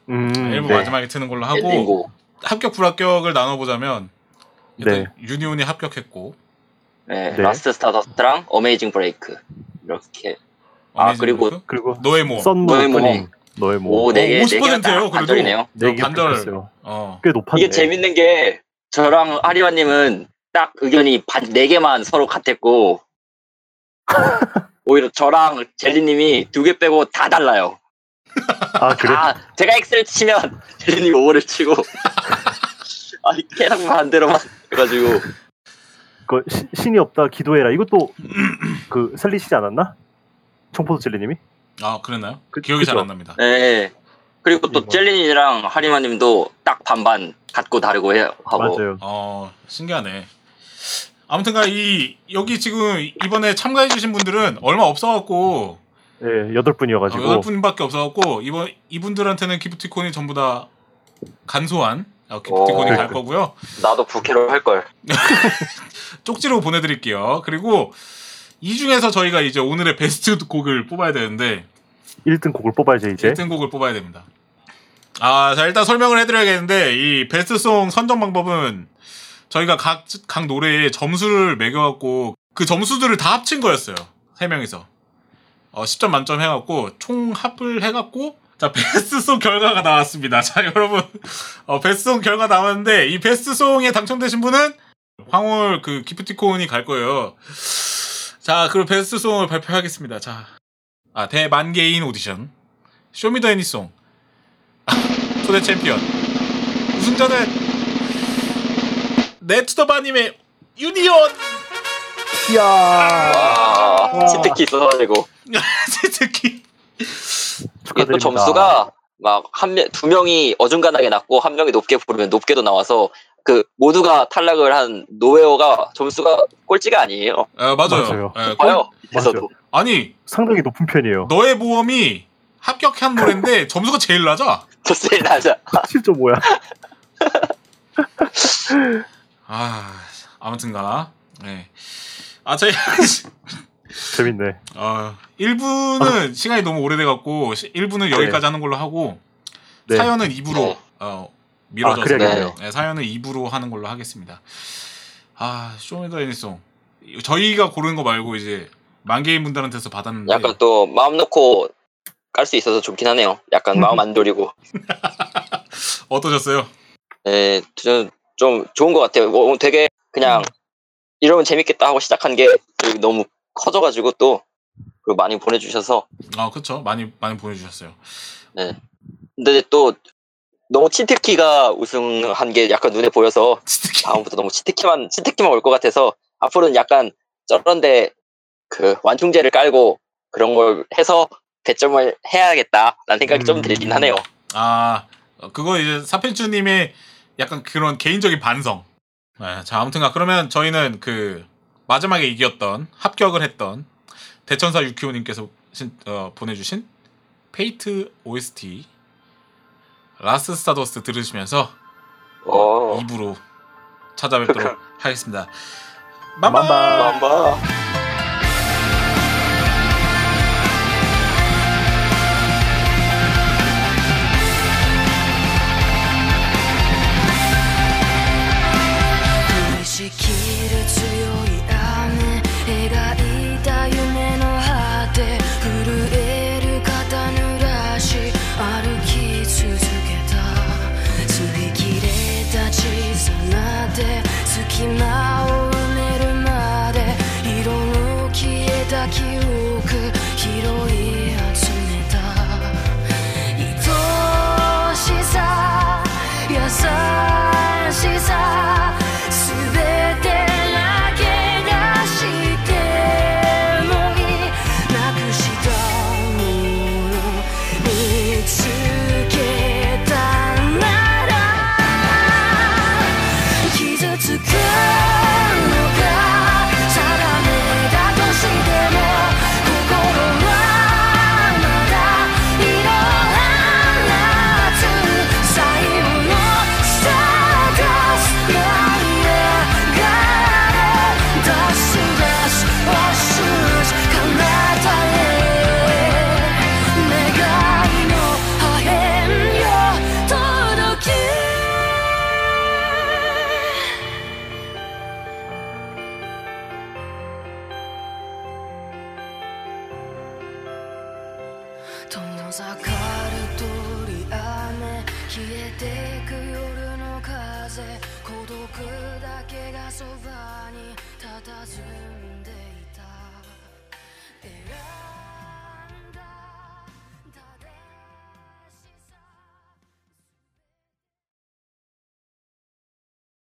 1부 네. 마지막에 트는 걸로 하고 엔딩고. 합격 불합격을 나눠보자면 일단 네. 유니온이 합격했고. 네. 네. 라스트 스타더스트랑 어메이징 브레이크. 이렇게. 그리고 노의 모험. 50%예요. 그래도 반절이네요. 꽤 높았네. 이게 재밌는 게 저랑 하리와 님은 딱 의견이 반 4개만 서로 같았고 오히려 저랑 젤리 님이 2개 빼고 다 달라요. 아, 그래. 제가 X를 치면 젤리 님이 5를 치고 아니 계속 반대로만 해가지고 그 신이 없다 기도해라 이것도 그 살리시지 않았나? 청포도 젤리님이? 아 그랬나요? 기억이 잘 안 납니다. 네. 그리고 또 젤리님이랑 하리마님도 딱 반반 같고 다르고 해요. 하고. 맞아요. 신기하네. 아무튼가 이 여기 지금 이번에 참가해주신 분들은 얼마 없어갖고 네 8분이어가지고 8분밖에 없어갖고 이번 이분들한테는 기프티콘이 전부 다 간소한 기프티콘이 갈 거고요. 나도 9kg 할 걸. 쪽지로 보내드릴게요. 그리고 이 중에서 저희가 이제 오늘의 베스트 곡을 뽑아야 되는데 1등 곡을 뽑아야죠 이제. 1등 곡을 뽑아야 됩니다. 아, 자 일단 설명을 해드려야겠는데 이 베스트송 선정 방법은 저희가 각 노래에 점수를 매겨갖고 그 점수들을 다 합친 거였어요. 3명이서 10점 만점 해갖고 총 합을 해갖고 자 베스트송 결과가 나왔습니다. 자 여러분 베스트송 결과 나왔는데 이 베스트송에 당첨되신 분은 황홀 그 기프티콘이 갈 거예요. 자 그럼 베스트송을 발표하겠습니다. 자 대만게인 오디션 쇼미더애니송 초대 챔피언 우승자는 넵스터바님의 유니온! 이야! 와, 치트키 써가지고. 치트키. 축하드립니다. 또 점수가 막 두 명이 어중간하게 낮고 한 명이 높게 부르면 높게도 나와서 그 모두가 탈락을 한 노웨어가 점수가 꼴찌가 아니에요. 아, 맞아요. 맞아요. 맞아요. 아니, 상당히 높은 편이에요. 너의 모험이 합격한 노래인데 점수가 제일 낮아. 제일 낮아. 7.5야. 아, 아무튼가. 네. 아, 저희 재밌네. 1부는 시간이 너무 오래돼갖고 1부는 여기까지 하는 걸로 하고 네. 사연은 2부로 미뤄져서 사연은 2부로 하는 걸로 하겠습니다. 아, 쇼미더애니송 저희가 고른 거 말고 이제 만개인 분들한테서 받았는데 약간 또 마음 놓고 깔 수 있어서 좋긴 하네요. 약간 마음 안 졸이고. 어떠셨어요? 네, 저는 좀 좋은 것 같아요. 오늘 되게 그냥 이러면 재밌겠다 하고 시작한 게 너무 커져가지고 또 많이 보내주셔서 그렇죠. 많이 보내주셨어요. 네. 근데 또 너무 치트키가 우승한 게 약간 눈에 보여서 다음부터 너무 치트키만 올 것 같아서 앞으로는 약간 저런데 그 완충제를 깔고 그런 걸 해서 배점을 해야겠다라는 생각이 좀 들긴 하네요. 그거 이제 사펜추님의 약간 그런 개인적인 반성. 네, 자 아무튼가 그러면 저희는 그 마지막에 이겼던 합격을 했던 대천사 유키오님께서 보내주신 페이트 OST 라스 스타더스 들으시면서 2부로 찾아뵙도록 하겠습니다. 맘마.